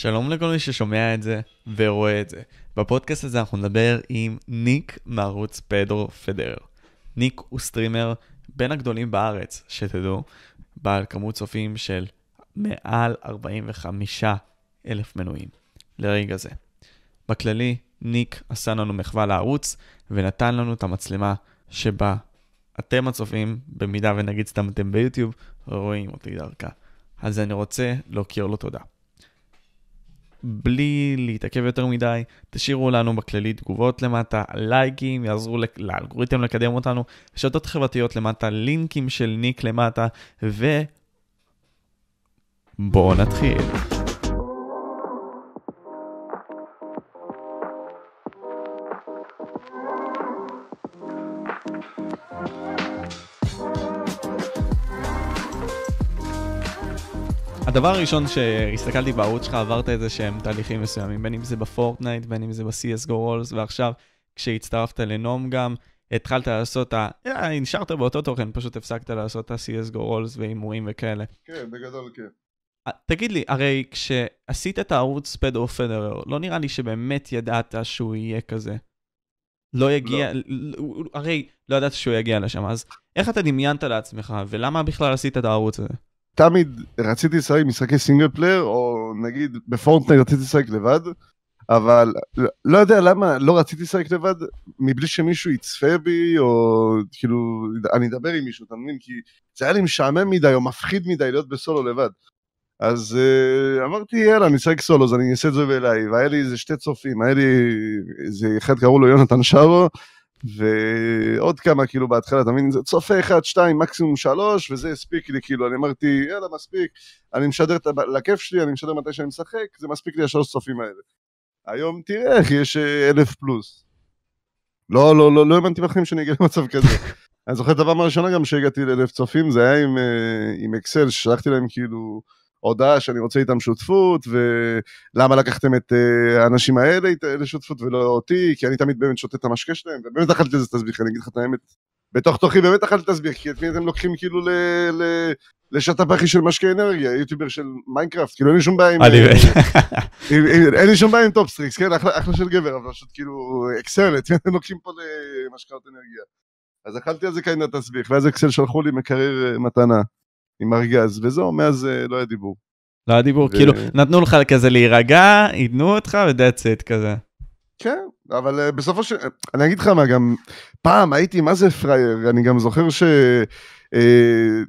שלום לכל מי ששומע את זה ורואה את זה. בפודקאסט הזה אנחנו נדבר עם ניק מערוץ פדרו פדרר. ניק הוא סטרימר בין הגדולים בארץ, שתדעו, בעל כמות צופים של מעל 45,000 מנויים לרגע זה. בכללי, ניק עשה לנו מחווה לערוץ ונתן לנו את המצלמה שבה אתם הצופים, במידה ונגיד סתם אתם ביוטיוב, רואים אותי דרכה. אז אני רוצה להכיר לו תודה. בלי להתעכב יותר מדי, תשאירו לנו בכללי תגובות למטה, לייקים, יעזרו לאלגוריתם לקדם אותנו, שתות חברתיות למטה, לינקים של ניק למטה, ובואו נתחיל. הדבר הראשון שהסתכלתי בערוץ שלך, עברת את זה שהם תהליכים מסוימים, בין אם זה בפורטנייט, בין אם זה ב-CS GO רולס, ועכשיו כשהצטרפת לנום גם, התחלת לעשות נשארת באותו תוכן, פשוט הפסקת לעשות את ה-CS GO רולס ואימורים וכאלה. כן, בגדול כן. תגיד לי, הרי כשעשית את הערוץ פדרו פדרר, לא נראה לי שבאמת ידעת שהוא יהיה כזה. לא יגיע, הרי לא ידעת שהוא יגיע לשם, אז איך אתה דמיינת לעצמך, ולמה בכלל עשית את הערוץ הזה? תמיד רציתי לשחק משחקי סינגל פלייר, או נגיד בפורטנייט רציתי לשחק לבד, אבל לא יודע למה לא רציתי לשחק לבד, מבלי שמישהו יצפה בי, או כאילו אני אדבר עם מישהו, אתה מבין? כי זה היה לי משעמם מדי, או מפחיד מדי להיות בסולו לבד. אז אמרתי, יאללה, אני אשחק סולו, אז אני אעשה את זה ואליי, והיה לי איזה שתי צופים, היה לי איזה אחד קראו לו יונתן שרו, ועוד כמה כאילו בהתחלה, תמיד צופה 1, 2, מקסימום 3, וזה הספיק לי כאילו, אני אמרתי, יאללה מספיק, אני משדר לכיף שלי, אני משדר מתי שאני משחק, זה מספיק לי 3 צופים האלה. היום תראה איך יש 1,000+. לא, לא, לא, לא הבנתי בכלל שאני אגיע למצב כזה. אני זוכר את הפעם הראשונה גם שהגעתי ל1,000 צופים, זה היה עם אקסל, ששלחתי להם כאילו הודעה שאני רוצה איתם שותפות, ולמה לקחתם את האנשים האלה לשותפות ולא אותי, כי אני תמיד באמת שותה את המשקה שלהם, ובאמת אכלתי איזה תסביך, אני אגיד לך את האמת, בתוך תוכי באמת אכלתי תסביך, כי את מי אתם לוקחים כאילו לשת"פ אחי של משקה אנרגיה, יוטיובר של מיינקראפט, כאילו אין לי שום בעיה עם... אין לי שום בעיה עם טופ סטריקס, כן, אחלה של גבר, אבל פשוט כאילו אקסל, את מי אתם לוקחים פה למשקאות אנרגיה. אז אכלתי על זה כאילו תסביך, ואז אקסל שלחו לי מקרר מתנה. עם ארגז, וזהו, מאז לא היה דיבור. לא היה דיבור, כאילו נתנו לך כזה להירגע, ידנו אותך ודאצת כזה. כן, אבל בסופו של... אני אגיד לך מה, גם פעם הייתי, מה זה פרייר? אני גם זוכר ש...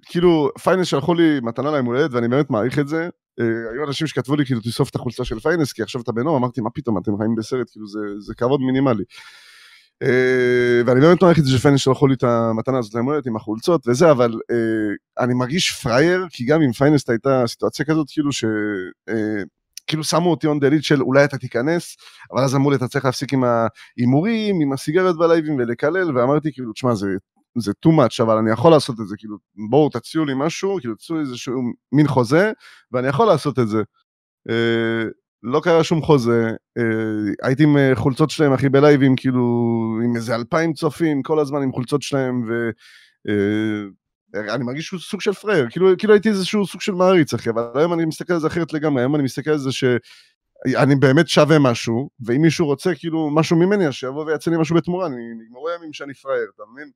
כאילו, פיינס שלחו לי מתנה ליום הולדת, ואני באמת מעריך את זה. היו אנשים שכתבו לי, כאילו, תוסוף את החולצה של פיינס, כי עכשיו אתה בנו, אמרתי, מה פתאום, אתם חיים בסרט, כאילו, זה כבוד מינימלי. ואני באמת מעריך את זה שפיינס שלחו לי את המתנה הזאת למולדת עם החולצות וזה, אבל אני מרגיש פרייר, כי גם עם פיינס הייתה סיטואציה כזאת, כאילו כאילו שמו אותי on delete של אולי אתה תיכנס, אבל אז אמרו לי, אתה צריך להפסיק עם האימורים, עם הסיגריות בלייבים ולקלל, ואמרתי כאילו, תשמע, זה too much, אבל אני יכול לעשות את זה, כאילו, בואו תציעו לי משהו, כאילו, תציעו איזשהו מין חוזה, ואני יכול לעשות את זה. לא קרה שום חוזה, הייתי עם חולצות שלהם הכי בלייבים, כאילו עם איזה 2,000 צופים, כל הזמן עם חולצות שלהם, ואני מרגיש שהוא סוג של פרייר, כאילו הייתי איזשהו סוג של מעריץ, אחי, אבל היום אני מסתכל על זה אחרת לגמרי, היום אני מסתכל על זה שאני באמת שווה משהו, ואם מישהו רוצה כאילו משהו ממני, שיבוא ויצא לי משהו בתמורה, אני נגמרו ימים שאני פרייר, אתה מבין?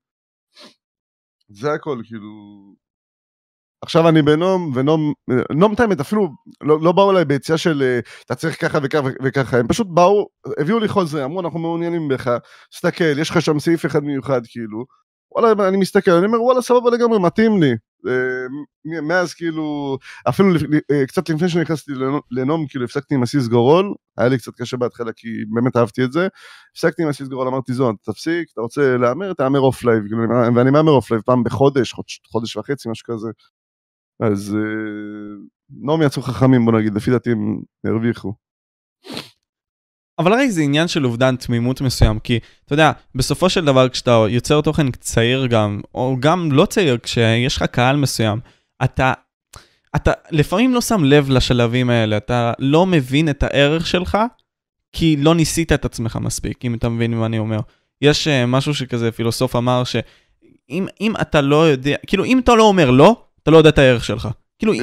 זה הכל, כאילו... עכשיו אני בנום, ונום תאמת אפילו לא באו אליי ביציאה של אתה צריך ככה וככה, הם פשוט באו, הביאו לי חוזה, אמרו אנחנו מעוניינים בך, תסתכל, יש לך שם סעיף אחד מיוחד כאילו, וואלה אני מסתכל, אני אומר וואלה סבבה לגמרי, מתאים לי, מאז כאילו, אפילו קצת לפני שנכנסתי לנום, כאילו הפסקתי עם הסי-אס-גו רול, היה לי קצת קשה בהתחלה כי באמת אהבתי את זה, הפסקתי עם הסי-אס-גו רול, אמרתי זו, תפסיק, אתה רוצה להאמר, תאמר אוף לייב, ואני מאמר אוף לייב פעם בחודש, חודש וחצי, משהו כזה. אז נום יצאו חכמים, בוא נגיד, לפי דעתי הם הרוויחו. אבל הרי זה עניין של אובדן תמימות מסוים, כי אתה יודע, בסופו של דבר כשאתה יוצר תוכן צעיר גם, או גם לא צעיר, כשיש לך קהל מסוים, אתה לפעמים לא שם לב לשלבים האלה, אתה לא מבין את הערך שלך, כי לא ניסית את עצמך מספיק, אם אתה מבין מה אני אומר. יש משהו שכזה פילוסוף אמר, שאם אתה לא יודע, כאילו אם אתה לא אומר לא, אתה לא יודע את הערך שלך. כאילו,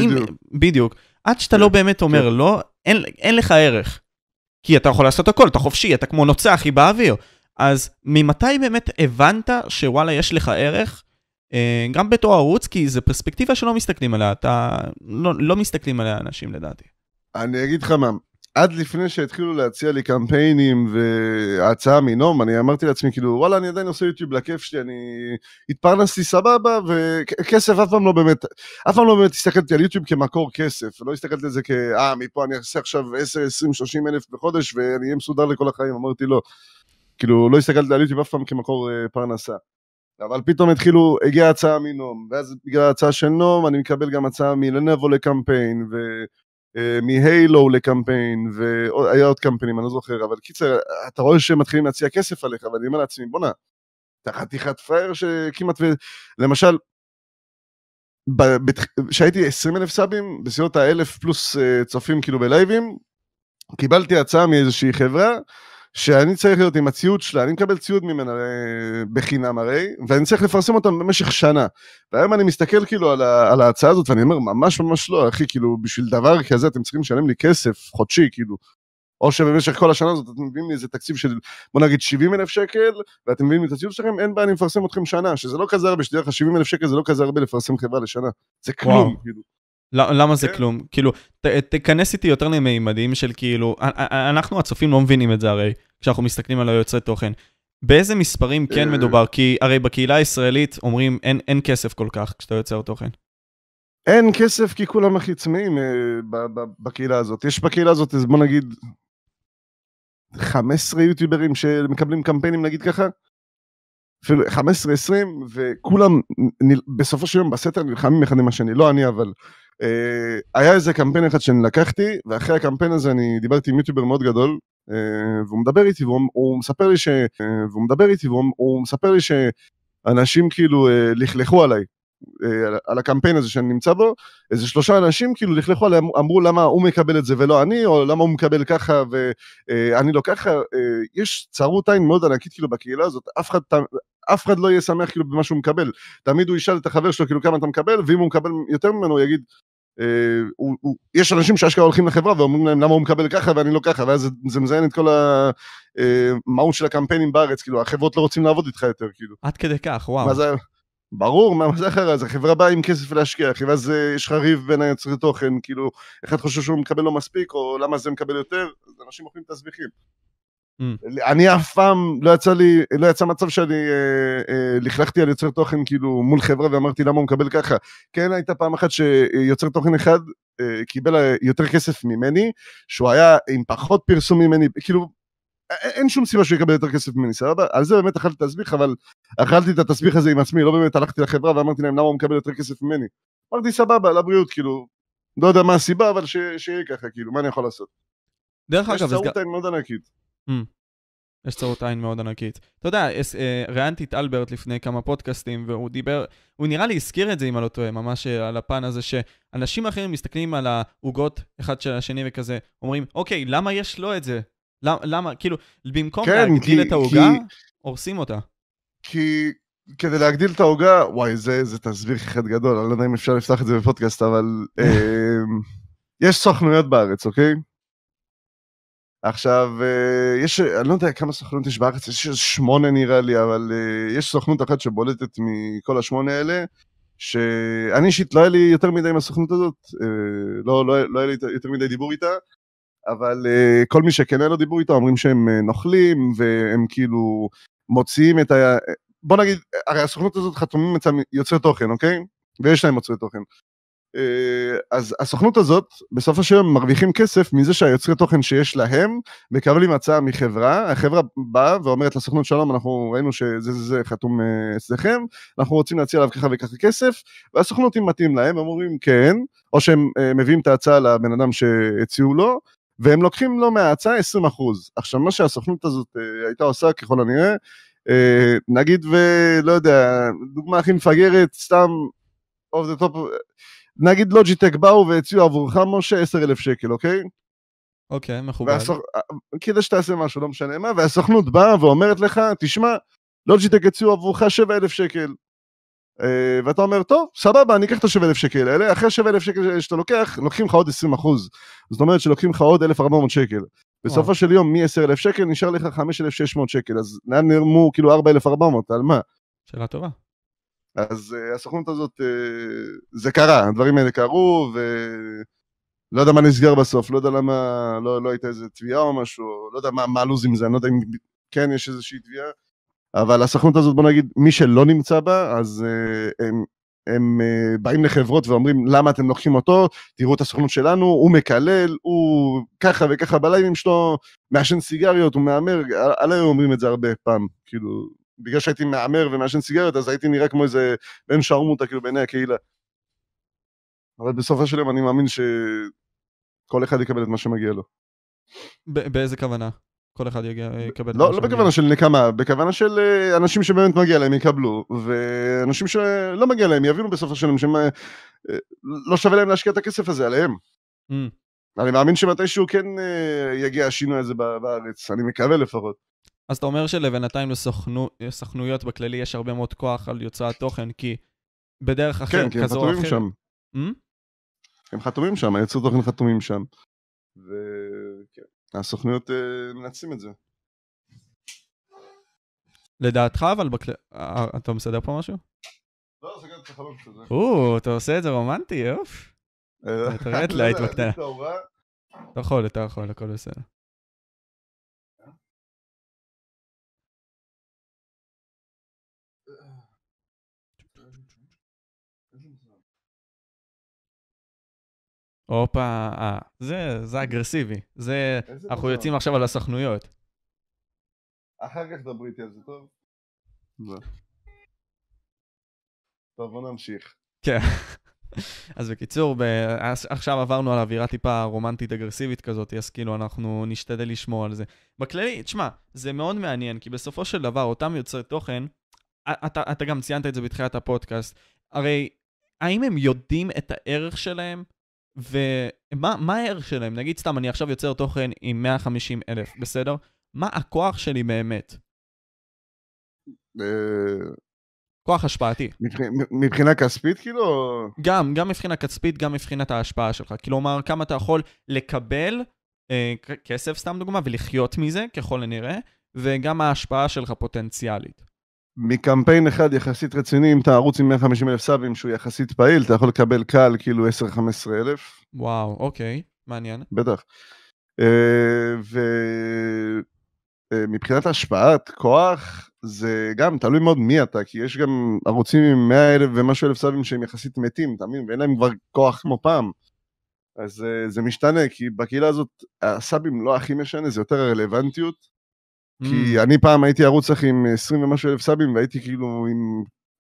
בדיוק. עד שאתה לא באמת אומר לא, אין לך ערך. כי אתה יכול לעשות הכל, אתה חופשי, אתה כמו נוצח, היא באוויר. אז ממתי באמת הבנת שוואלה יש לך ערך, גם בתור ערוץ, כי זו פרספקטיבה שלא מסתכלים עליה, אתה לא מסתכלים עליה אנשים לדעתי. אני אגיד לך מה, עד לפני שהתחילו להציע לי קמפיינים וההצעה מנום, אני אמרתי לעצמי כאילו, וואלה, אני עדיין עושה יוטיוב לכיף שלי, אני התפרנסתי סבבה, וכסף אף פעם לא באמת הסתכלתי על יוטיוב כמקור כסף, ולא הסתכלתי על זה מפה אני אעשה עכשיו 10, 20, 30 אלף בחודש, ואני אהיה מסודר לכל החיים, אמרתי לא. כאילו, לא הסתכלתי על יוטיוב אף פעם כמקור פרנסה. אבל פתאום הגיעה הצעה מנום, ואז בגלל הצעה של נום, אני מקבל גם הצעה מלנבו לקמפיין, מהיילו לקמפיין, והיה עוד קמפיינים, אני לא זוכר, אבל קיצר, אתה רואה שמתחילים להציע כסף עליך, אבל אני אומר לעצמי, בונה, אתה חתיכת פרייר שכמעט, למשל, כשהייתי 20 אלף סאבים, בסביבות ה-1000 פלוס צופים כאילו בלייבים, קיבלתי הצעה מאיזושהי חברה, שאני צריך להיות עם הציוד שלה, אני מקבל ציוד ממנה בחינם הרי, ואני צריך לפרסם אותם במשך שנה, והיום אני מסתכל כאילו על ההצעה הזאת, ואני אומר ממש ממש לא, אחי, כאילו בשביל דבר כזה אתם צריכים לשלם לי כסף חודשי, כאילו, או שבמשך כל השנה הזאת אתם מביאים לי איזה תקציב של, בוא נגיד 70,000 שקל, ואתם מביאים לי את הציוד שלכם, אין בעיה, אני מפרסם אתכם שנה, שזה לא כזה הרבה, שדרך 70,000 שקל זה לא כזה הרבה לפרסם חברה לשנה, זה כלום, כאילו. למה זה כלום? כאילו, תכנס איתי יותר לממדים של כאילו, אנחנו הצופים לא מבינים את זה הרי, כשאנחנו מסתכלים על היוצרי תוכן. באיזה מספרים כן מדובר? כי הרי בקהילה הישראלית אומרים, אין כסף כל כך כשאתה יוצר תוכן. אין כסף כי כולם הכי צמאים בקהילה הזאת. יש בקהילה הזאת, בוא נגיד, 15 יוטיוברים שמקבלים קמפיינים, נגיד ככה, 15-20, וכולם בסופו של יום בסתר נלחמים אחד עם השני, לא אני אבל... היה איזה קמפיין אחד שאני לקחתי, ואחרי הקמפיין הזה אני דיברתי עם יוטיובר מאוד גדול, והוא מדבר איתי, והוא מספר לי שאנשים כאילו לכלכו עליי, על הקמפיין הזה שאני נמצא בו, איזה 3 אנשים כאילו לכלכו עליי, אמרו למה הוא מקבל את זה ולא אני, או למה הוא מקבל ככה ואני לא ככה, יש צרות עין מאוד ענקית כאילו בקהילה הזאת, אף אחד לא יהיה שמח כאילו במה שהוא מקבל, תמיד הוא ישאל את החבר שלו כאילו כמה אתה מקבל, ואם הוא מקבל יותר ממנו הוא יגיד, יש אנשים שאשכרה הולכים לחברה ואומרים להם למה הוא מקבל ככה ואני לא ככה, ואז זה מזיין את כל המהות של הקמפיינים בארץ, כאילו החברות לא רוצים לעבוד איתך יותר כאילו. עד כדי כך, וואו. ברור, מה זה אחר? אז החברה באה עם כסף להשקיע, ואז יש חריב בין היוצרי תוכן, כאילו אחד חושב שהוא מקבל לא מספיק, או למה זה מקבל יותר, אז אנשים אוכלים תסביכים. אני אף פעם לא יצא מצב שאני לכלכתי על יוצר תוכן כאילו מול חברה ואמרתי למה הוא מקבל ככה. כן, הייתה פעם אחת שיוצר תוכן אחד קיבל יותר כסף ממני, שהוא היה עם פחות פרסום ממני, כאילו אין שום סיבה שהוא יקבל יותר כסף ממני, סבבה? על זה באמת אכלתי תסביך, אבל אכלתי את התסביך הזה עם עצמי, לא באמת הלכתי לחברה ואמרתי להם למה הוא מקבל יותר כסף ממני. אמרתי סבבה, לבריאות, כאילו, לא יודע מה הסיבה, אבל שיהיה ככה, כאילו, מה אני יכול לעשות? דרך אגב, יש צרות עין מאוד ענקית. יש צרות עין מאוד ענקית. אתה יודע, ראיינתי את אלברט לפני כמה פודקאסטים, והוא דיבר, הוא נראה לי הזכיר את זה אם אני לא טועה, ממש על הפן הזה שאנשים אחרים מסתכלים על העוגות אחד של השני וכזה, אומרים, "אוקיי, למה יש לו את זה?" למה, כאילו, במקום להגדיל את ההוגה, הורסים אותה. כי כדי להגדיל את ההוגה, וואי, זה תסביר אחד גדול, אני לא יודע אם אפשר לפתח את זה בפודקאסט, אבל יש סוכנויות בארץ, אוקיי? עכשיו, יש, אני לא יודע כמה סוכנות יש בארץ, יש 8 נראה לי, אבל יש סוכנות אחת שבולטת מכל 8 האלה, שאני אישית לא היה לי יותר מדי עם הסוכנות הזאת, לא היה לי יותר מדי דיבור איתה, אבל כל מי שכן לא דיברו איתו, אומרים שהם נוכלים, והם כאילו מוציאים את ה... בוא נגיד, הרי הסוכנות הזאת חתומים את יוצרי תוכן, אוקיי? ויש להם יוצרי תוכן. אז הסוכנות הזאת, בסוף השם, מרוויחים כסף מזה שהיוצרי תוכן שיש להם, מקבלים הצעה מחברה, החברה באה ואומרת לסוכנות שלום, אנחנו ראינו שזה חתום אצלכם, אנחנו רוצים להציע עליו ככה וככה כסף, והסוכנות אם מתאים להם, הם אומרים כן, או שהם מביאים את ההצעה לבן אדם שהציעו לו, והם לוקחים לו מההצעה 20%. עכשיו, מה שהסוכנות הזאת הייתה עושה, ככל הנראה, נגיד, ולא יודע, דוגמה הכי מפגרת, סתם, נגיד לוג'יטק באו והציעו עבורך משה 10,000 שקל, אוקיי? אוקיי, מכובד. כדי שתעשה משהו, לא משנה מה, והסוכנות באה ואומרת לך, תשמע, לוג'יטק הציעו עבורך 7,000 שקל. ואתה אומר, טוב, סבבה, אני אקח את ה-7,000 שקל האלה, אחרי ה-7,000 שקל שאתה לוקח, לוקחים לך עוד 20%, זאת אומרת שלוקחים לך עוד 1,400 שקל, בסופו של יום, מ-10,000 שקל נשאר לך 5,600 שקל, אז נרמו כאילו 4,400, על מה? שאלה טובה. אז הסוכנות הזאת, זה קרה, הדברים האלה קרו, ולא יודע מה נסגר בסוף, לא יודע למה, לא הייתה איזה תביעה או משהו, לא יודע מה הלוז עם זה, אני לא יודע אם כן יש איזושהי תביעה, אבל הסוכנות הזאת, בוא נגיד, מי שלא נמצא בה, אז הם באים לחברות ואומרים, למה אתם לוקחים אותו, תראו את הסוכנות שלנו, הוא מקלל, הוא ככה וככה בליינים שלו, מעשן סיגריות, הוא מאמר, עליהם אומרים את זה הרבה פעם, כאילו, בגלל שהייתי מאמר ומעשן סיגריות, אז הייתי נראה כמו איזה בן שרמוטה, כאילו, בעיני הקהילה. אבל בסופו של יום אני מאמין שכל אחד יקבל את מה שמגיע לו. באיזה כוונה? כל אחד יקבל... לא בכוונה של נקמה, בכוונה של אנשים שבאמת מגיע להם יקבלו, ואנשים שלא מגיע להם יבינו בסוף השנים שהם לא שווה להם להשקיע את הכסף הזה עליהם. אני מאמין שמתישהו כן יגיע השינוי הזה בארץ, אני מקווה לפחות. אז אתה אומר שלבינתיים לסוכנויות בכללי יש הרבה מאוד כוח על יוצאת תוכן, כי בדרך אחר כזו או אחר... כן, כי הם חתומים שם. הם חתומים שם, היוצאות תוכן חתומים שם. וכן. הסוכנויות מנצים את זה. לדעתך, אבל אתה מסדר פה משהו? לא, סגר את החלום כזה. אתה עושה את זה רומנטי, יופ. תראית לה, התמקטנה. אתה יכול, הכל בסדר. הופה, זה אגרסיבי, אנחנו יוצאים עכשיו על הסוכנויות. אחר כך דבר איתי על זה, טוב? טוב, בוא נמשיך. כן, אז בקיצור, עכשיו עברנו על אווירה טיפה רומנטית אגרסיבית כזאת, אז כאילו אנחנו נשתדל לשמוע על זה. בכללי, תשמע, זה מאוד מעניין, כי בסופו של דבר, אותם יוצרי תוכן, אתה גם ציינת את זה בתחילת הפודקאסט, הרי האם הם יודעים את הערך שלהם? ומה הערך שלהם? נגיד סתם, אני עכשיו יוצר תוכן עם 150,000, בסדר? מה הכוח שלי באמת? כוח השפעתי. מבחינה כספית, כאילו? גם מבחינה כספית, גם מבחינת ההשפעה שלך. כלומר, כמה אתה יכול לקבל כסף, סתם דוגמה, ולחיות מזה, ככל הנראה, וגם ההשפעה שלך פוטנציאלית. מקמפיין אחד יחסית רציני, אם אתה ערוץ עם 150,000 סאבים שהוא יחסית פעיל, אתה יכול לקבל קהל כאילו 10-15,000. וואו, אוקיי, מעניין. בטח. ומבחינת השפעת כוח, זה גם תלוי מאוד מי אתה, כי יש גם ערוצים עם 100,000 ומשהו אלף סאבים שהם יחסית מתים, תאמין, ואין להם כבר כוח כמו פעם. אז זה משתנה, כי בקהילה הזאת הסאבים לא הכי משנה, זה יותר הרלוונטיות. כי אני פעם הייתי ערוץ אחי עם 20,000 ומשהו סאבים, והייתי כאילו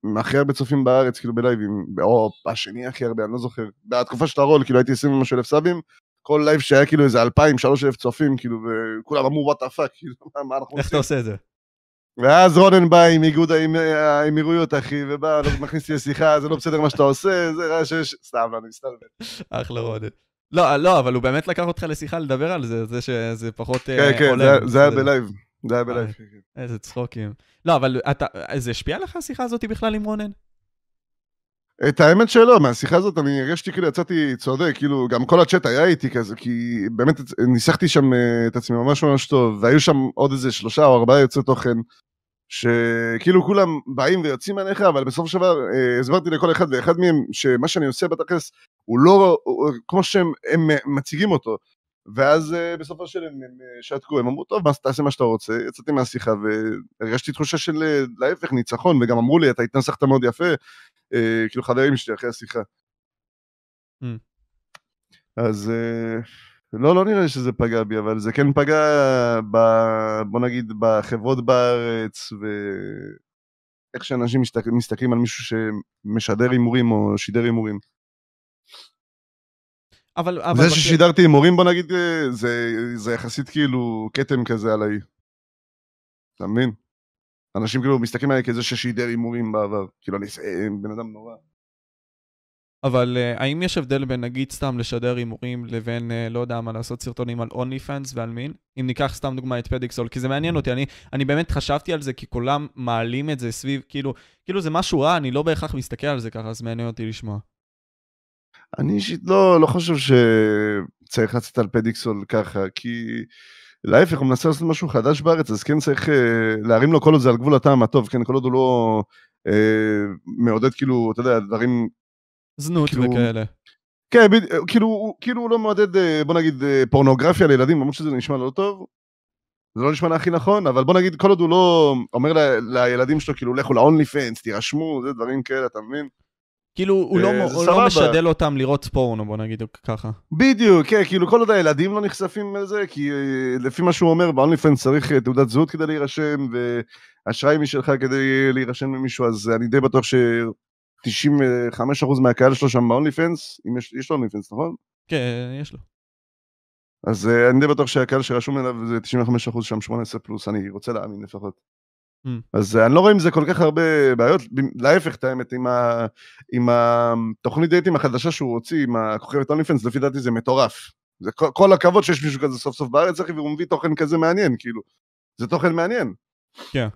עם הכי הרבה צופים בארץ, כאילו בלייבים, או השני הכי הרבה, אני לא זוכר, בתקופה שאתה רול, כאילו הייתי 20,000 ומשהו סאבים, כל לייב שהיה כאילו איזה 2,000-3,000 צופים, כאילו, וכולם אמרו, what the fuck, כאילו, מה אנחנו עושים? איך אתה עושה את זה? ואז רונן בא עם איגוד האמירויות, אחי, ובא, מכניסתי לשיחה, זה לא בסדר מה שאתה עושה, זה ראה שיש, סתם, אני מסתלבט. אחלה רונן. לא, אבל הוא באמת לקח אותך לשיחה לדבר על זה, זה שזה פחות... כן, זה היה בלייב. די בלייב. איזה צחוקים. לא, אבל זה השפיע לך השיחה הזאת בכלל עם רונן? את האמת שלא, מהשיחה הזאת אני הרגשתי כאילו יצאתי צודק, כאילו גם כל הצ'אט היה איתי כזה, כי באמת ניסחתי שם את עצמי ממש ממש טוב, והיו שם עוד איזה 3 או 4 יוצאי תוכן, שכאילו כולם באים ויוצאים עליך, אבל בסוף השבוע הסברתי לכל אחד ואחד מהם, שמה שאני עושה בתכלס, הוא לא, כמו שהם מציגים אותו, ואז בסופו של הם שתקו, הם אמרו, טוב, תעשה מה שאתה רוצה, יצאתי מהשיחה, והרגשתי תחושה של להיפך, ניצחון, וגם אמרו לי, אתה התנסחת מאוד יפה, כאילו חברים שלי אחרי השיחה. אז לא נראה שזה פגע בי, אבל זה כן פגע, בוא נגיד, בחברות בארץ, ואיך שאנשים מסתכלים על מישהו שמשדר הימורים או שידר הימורים. אבל זה ששידרתי עם הורים, בוא נגיד, זה יחסית כאילו קטן כזה עליי. אתה מבין? אנשים כאילו מסתכלים עליי כזה ששידר עם הורים בעבר. כאילו אני בן אדם נורא. אבל האם יש הבדל בין, נגיד, סתם לשדר הימורים לבין, לא יודע מה, לעשות סרטונים על OnlyFans ועל מין? אם ניקח סתם דוגמה את פדיקסול, כי זה מעניין אותי, אני באמת חשבתי על זה, כי כולם מעלים את זה סביב, כאילו זה משהו רע, אני לא בהכרח מסתכל על זה ככה, אז מעניין אותי לשמוע. אני אישית לא חושב שצריך לצאת על פדיקסול ככה, כי להיפך, הוא מנסה לעשות משהו חדש בארץ, אז כן צריך להרים לו כל עוד זה על גבול הטעם הטוב, כן, כל עוד הוא לא מעודד, כאילו, אתה יודע, דברים זנות וכאלה. כן, כאילו הוא לא מעודד, בוא נגיד, פורנוגרפיה לילדים, למרות שזה נשמע לא טוב, זה לא נשמע הכי נכון, אבל בוא נגיד, כל עוד הוא לא אומר לילדים שלו, כאילו, לכו ל-OnlyFans, תירשמו, זה דברים כאלה, אתה מבין? כאילו, הוא לא משדל אותם לראות פורנו, בוא נגיד ככה. בדיוק, כן, כאילו, כל עוד הילדים לא נחשפים לזה, כי לפי מה שהוא אומר, ב-OnlyFans צריך תעודת זהות כדי להירשם, והשראי משלך כדי להירשם למישהו, אז אני די בטוח ש 95% מהקהל שלו שם ב-OnlyFans, אם יש לו OnlyFans, נכון? כן, יש לו. אז אני די בטוח שהקהל שרשום אליו זה 95% שם 18 פלוס, אני רוצה להאמין לפחות. אז אני לא רואה אם זה כל כך הרבה בעיות, להפך את האמת, עם התוכנית דייטים החדשה שהוא הוציא, עם הכוכבת OnlyFans, לפי דעתי זה מטורף. זה כל הכבוד שיש מישהו כזה סוף סוף בארץ, והוא מביא תוכן כזה מעניין, כאילו. זה תוכן מעניין.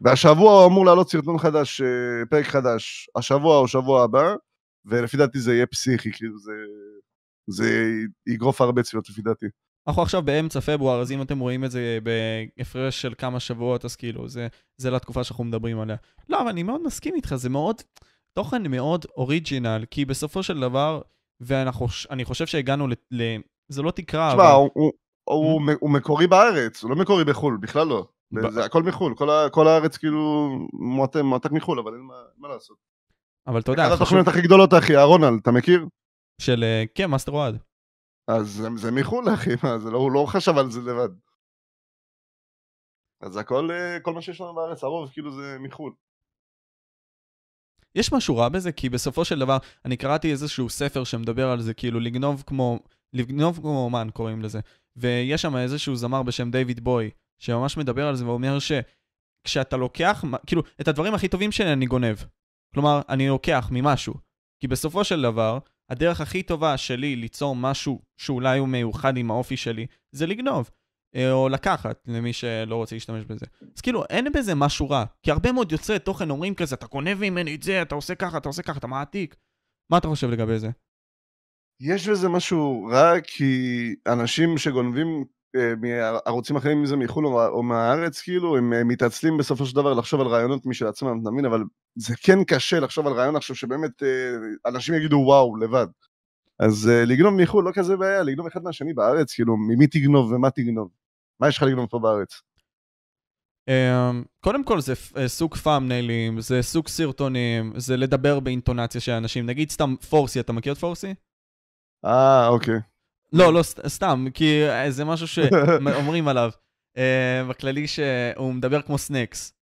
והשבוע אמור לעלות סרטון חדש, פרק חדש, השבוע או שבוע הבא, ולפי דעתי זה יהיה פסיכי, כאילו זה יגרוף הרבה צפיות לפי דעתי. אנחנו עכשיו באמצע פברואר, אז אם אתם רואים את זה בהפרש של כמה שבועות, אז כאילו זה לתקופה שאנחנו מדברים עליה. לא, אבל אני מאוד מסכים איתך, זה מאוד, תוכן מאוד אוריג'ינל, כי בסופו של דבר, ואני חושב שהגענו זה לא תקרא, אבל הוא מקורי בארץ, הוא לא מקורי בחול, בכלל לא. זה הכל מחול, כל הארץ כאילו מועתק מחול, אבל אין מה לעשות. אבל אתה יודע, אחת התוכניות הכי גדולות, אחי, רונן, אתה מכיר? של, כן, מאסטר עודד. אז זה מחול, אחי, הוא לא חשב על זה לבד. אז הכל, כל מה שיש לנו בארץ, הרוב, כאילו זה מחול. יש משהו רע בזה, כי בסופו של דבר, אני קראתי איזשהו ספר שמדבר על זה, כאילו לגנוב כמו אומן, קוראים לזה. ויש שם איזשהו זמר בשם דיוויד בוי, שממש מדבר על זה ואומר שכשאתה לוקח, כאילו, את הדברים הכי טובים שלי אני גונב. כלומר, אני לוקח ממשהו. כי בסופו של דבר, הדרך הכי טובה שלי ליצור משהו שאולי הוא מיוחד עם האופי שלי, זה לגנוב. או לקחת, למי שלא רוצה להשתמש בזה. אז כאילו, אין בזה משהו רע. כי הרבה מאוד יוצא תוכן אומרים כזה, אתה קונב ממני את זה, אתה עושה ככה, אתה עושה ככה, אתה מעתיק. מה אתה חושב לגבי זה? יש בזה משהו רע, כי אנשים שגונבים מערוצים אחרים, אם זה מחול או מהארץ, כאילו, הם מתעצלים בסופו של דבר לחשוב על רעיונות משל עצמם, נאמין, אבל זה כן קשה לחשוב על רעיון, לחשוב שבאמת אנשים יגידו וואו, לבד. אז לגנוב מחול, לא כזה בעיה, לגנוב אחד מהשני בארץ, כאילו, ממי תגנוב ומה תגנוב? מה יש לך לגנוב פה בארץ? קודם כל, זה סוג פאמניילים, זה סוג סרטונים, זה לדבר באינטונציה של אנשים. נגיד סתם פורסי, אתה מכיר את פורסי? אוקיי. לא, סתם, כי זה משהו שאומרים עליו, בכללי שהוא מדבר כמו סנקס.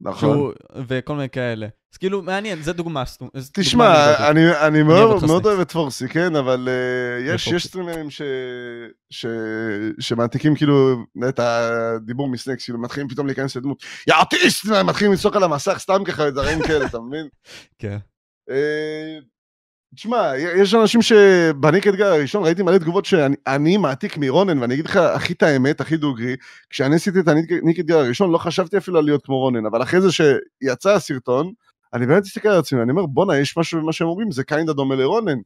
נכון. וכל מיני כאלה. אז כאילו, מעניין, זה דוגמה. תשמע, אני מאוד אוהב את פורסי, כן, אבל יש סטרימרים שמעתיקים כאילו את הדיבור מסנקס, כאילו מתחילים פתאום להיכנס לדמות, יעטיס, מתחילים לצוק על המסך, סתם ככה, דברים כאלה, אתה מבין? כן. תשמע, יש אנשים שבניק אתגר הראשון ראיתי מלא תגובות שאני מעתיק מרונן, ואני אגיד לך הכי את האמת, הכי דוגרי, כשאני עשיתי את הניק אתגר הראשון, לא חשבתי אפילו על להיות כמו רונן, אבל אחרי זה שיצא הסרטון, אני באמת הסתכל על עצמי, אני אומר, בונה, יש משהו במה שהם אומרים, זה קיינד הדומה לרונן,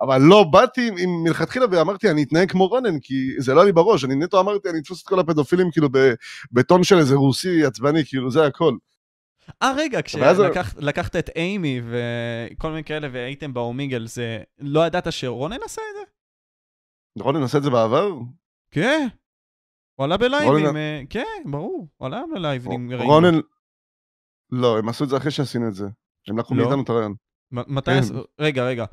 אבל לא באתי עם מלכתחילה ואמרתי, אני אתנהג כמו רונן, כי זה לא לי בראש, אני נטו אמרתי, אני אתפוס את כל הפדופילים, כאילו, בטון של איזה רוסי עצבני, כאילו, זה הכל. רגע, כשלקחת את איימי וכל מיני כאלה והייתם באומיגל, זה לא ידעת שרונן עשה את זה? רונן עשה את זה בעבר? כן, הוא עלה בלייבים, כן, ברור, הוא עלה בלייבים. רונן, לא, הם עשו את זה אחרי שעשינו את זה, הם לקחו מאיתנו את הרעיון. רגע,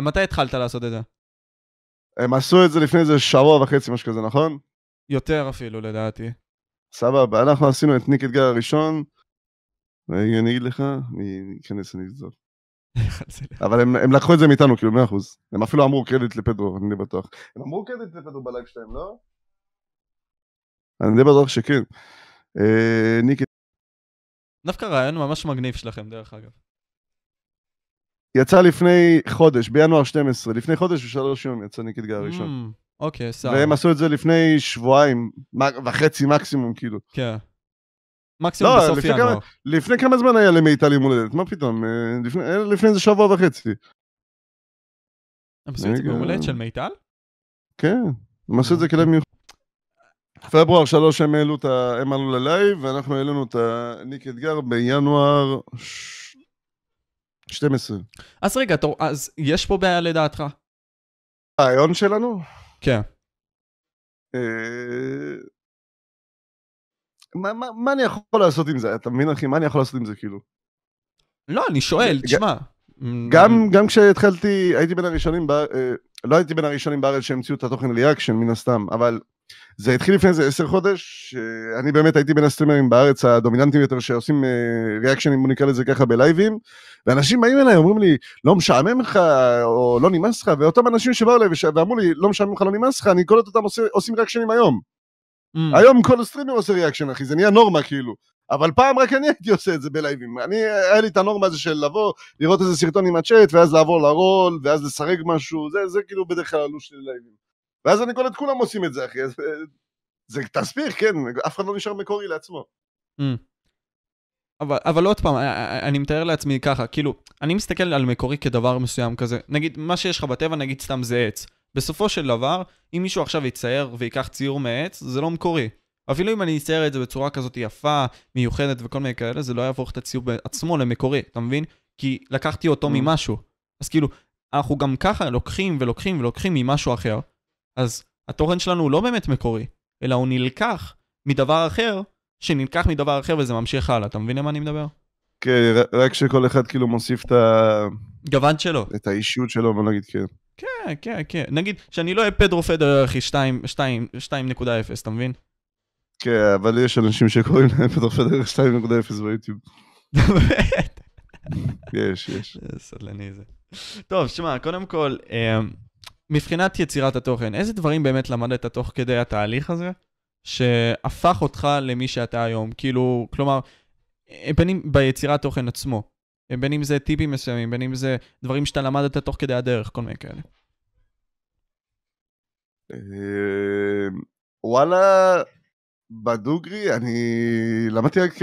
מתי התחלת לעשות את זה? הם עשו את זה לפני איזה שבוע וחצי, משהו כזה, נכון? יותר אפילו, לדעתי. סבבה, אנחנו עשינו את ניק אתגר הראשון, אני אגיד לך, אני אכנס ונבזור. אבל הם לקחו את זה מאיתנו, כאילו 100%. הם אפילו אמרו קרדיט לפדרו, אני די בטוח. הם אמרו קרדיט לפדרו בלייב שלהם, לא? אני די בטוח שכן. דווקא רעיון ממש מגניב שלכם, דרך אגב. יצא לפני חודש, בינואר 12, לפני חודש ושלוש יום יצא ניק את גל הראשון. אוקיי, סבבה. והם עשו את זה לפני שבועיים, וחצי מקסימום, כאילו. כן. מקסימום בסוף ינואר. לפני כמה זמן היה למיטל יום הולדת, מה פתאום? לפני זה שבוע וחצי. הם עשו את זה ביום הולדת של מיטל? כן, הם עשו את זה כלב מיוחד. פברואר 3 הם עלו ללייב, ואנחנו העלינו את הניק אתגר בינואר 12. אז רגע, אז יש פה בעיה לדעתך? העיון שלנו? כן. מה אני יכול לעשות עם זה? אתה מבין, אחי? מה אני יכול לעשות עם זה, כאילו? לא, אני שואל, תשמע. גם כשהתחלתי, הייתי בין הראשונים, לא הייתי בין הראשונים בארץ שהמציאו את התוכן ליאקשן, מן הסתם, אבל... זה התחיל לפני זה 10 חודש, אני באמת הייתי בין הסטרימרים בארץ הדומיננטיים יותר שעושים ריאקשנים, בוא נקרא לזה ככה, בלייבים, ואנשים באים אליי, אומרים לי, לא משעמם לך, או לא נמאס לך, ואותם אנשים שבאו אליי ואמרו לי, לא משעמם לך, לא נמאס לך, אני כל אותם עושים ריאקשנים היום. היום כל הסטרימר עושה ריאקשן, אחי, זה נהיה נורמה כאילו, אבל פעם רק אני הייתי עושה את זה בלייבים, היה לי את הנורמה הזה של לבוא, לראות איזה סרטון עם הצ'אט, ואז לעבור לרול, ואז לסרג משהו, זה כאילו בדרך כלל הלו"ז שלי ללייבים. ואז אני קולט, כולם עושים את זה, אחי. זה תסביר, כן. אף אחד לא נשאר מקורי לעצמו. אבל עוד פעם, אני מתאר לעצמי ככה, כאילו, אני מסתכל על מקורי כדבר מסוים כזה. נגיד, מה שיש לך בטבע, נגיד סתם זה עץ. בסופו של דבר, אם מישהו עכשיו יצייר ויקח ציור מעץ, זה לא מקורי. אפילו אם אני אצייר את זה בצורה כזאת יפה, מיוחדת וכל מיני כאלה, זה לא יהפוך את הציור בעצמו למקורי, אתה מבין? כי לקחתי אותו ממשהו. אז כאילו, אנחנו גם ככה לוקחים ולוקחים ולוקחים ממשהו אחר. אז התוכן שלנו הוא לא באמת מקורי, אלא הוא נלקח מדבר אחר, שנלקח מדבר אחר וזה ממשיך הלאה. אתה מבין למה אני מדבר? כן, רק שכל אחד כאילו מוסיף את הגוון שלו. את האישיות שלו, בוא נגיד כן. כן, כן, כן. נגיד שאני לא אהיה פדרו פדרר, אחי, 2.0, אתה מבין? כן, אבל יש אנשים שקוראים להם פדרו פדרר 2.0 ביוטיוב. באמת? יש, יש. סדלני זה. טוב, שמע, קודם כל... מבחינת יצירת התוכן, איזה דברים באמת למדת תוך כדי התהליך הזה, שהפך אותך למי שאתה היום? כאילו, כלומר, בין אם ביצירת תוכן עצמו, בין אם זה טיפים מסוימים, בין אם זה דברים שאתה למדת תוך כדי הדרך, כל מיני כאלה. וואלה, בדוגרי, אני למדתי רק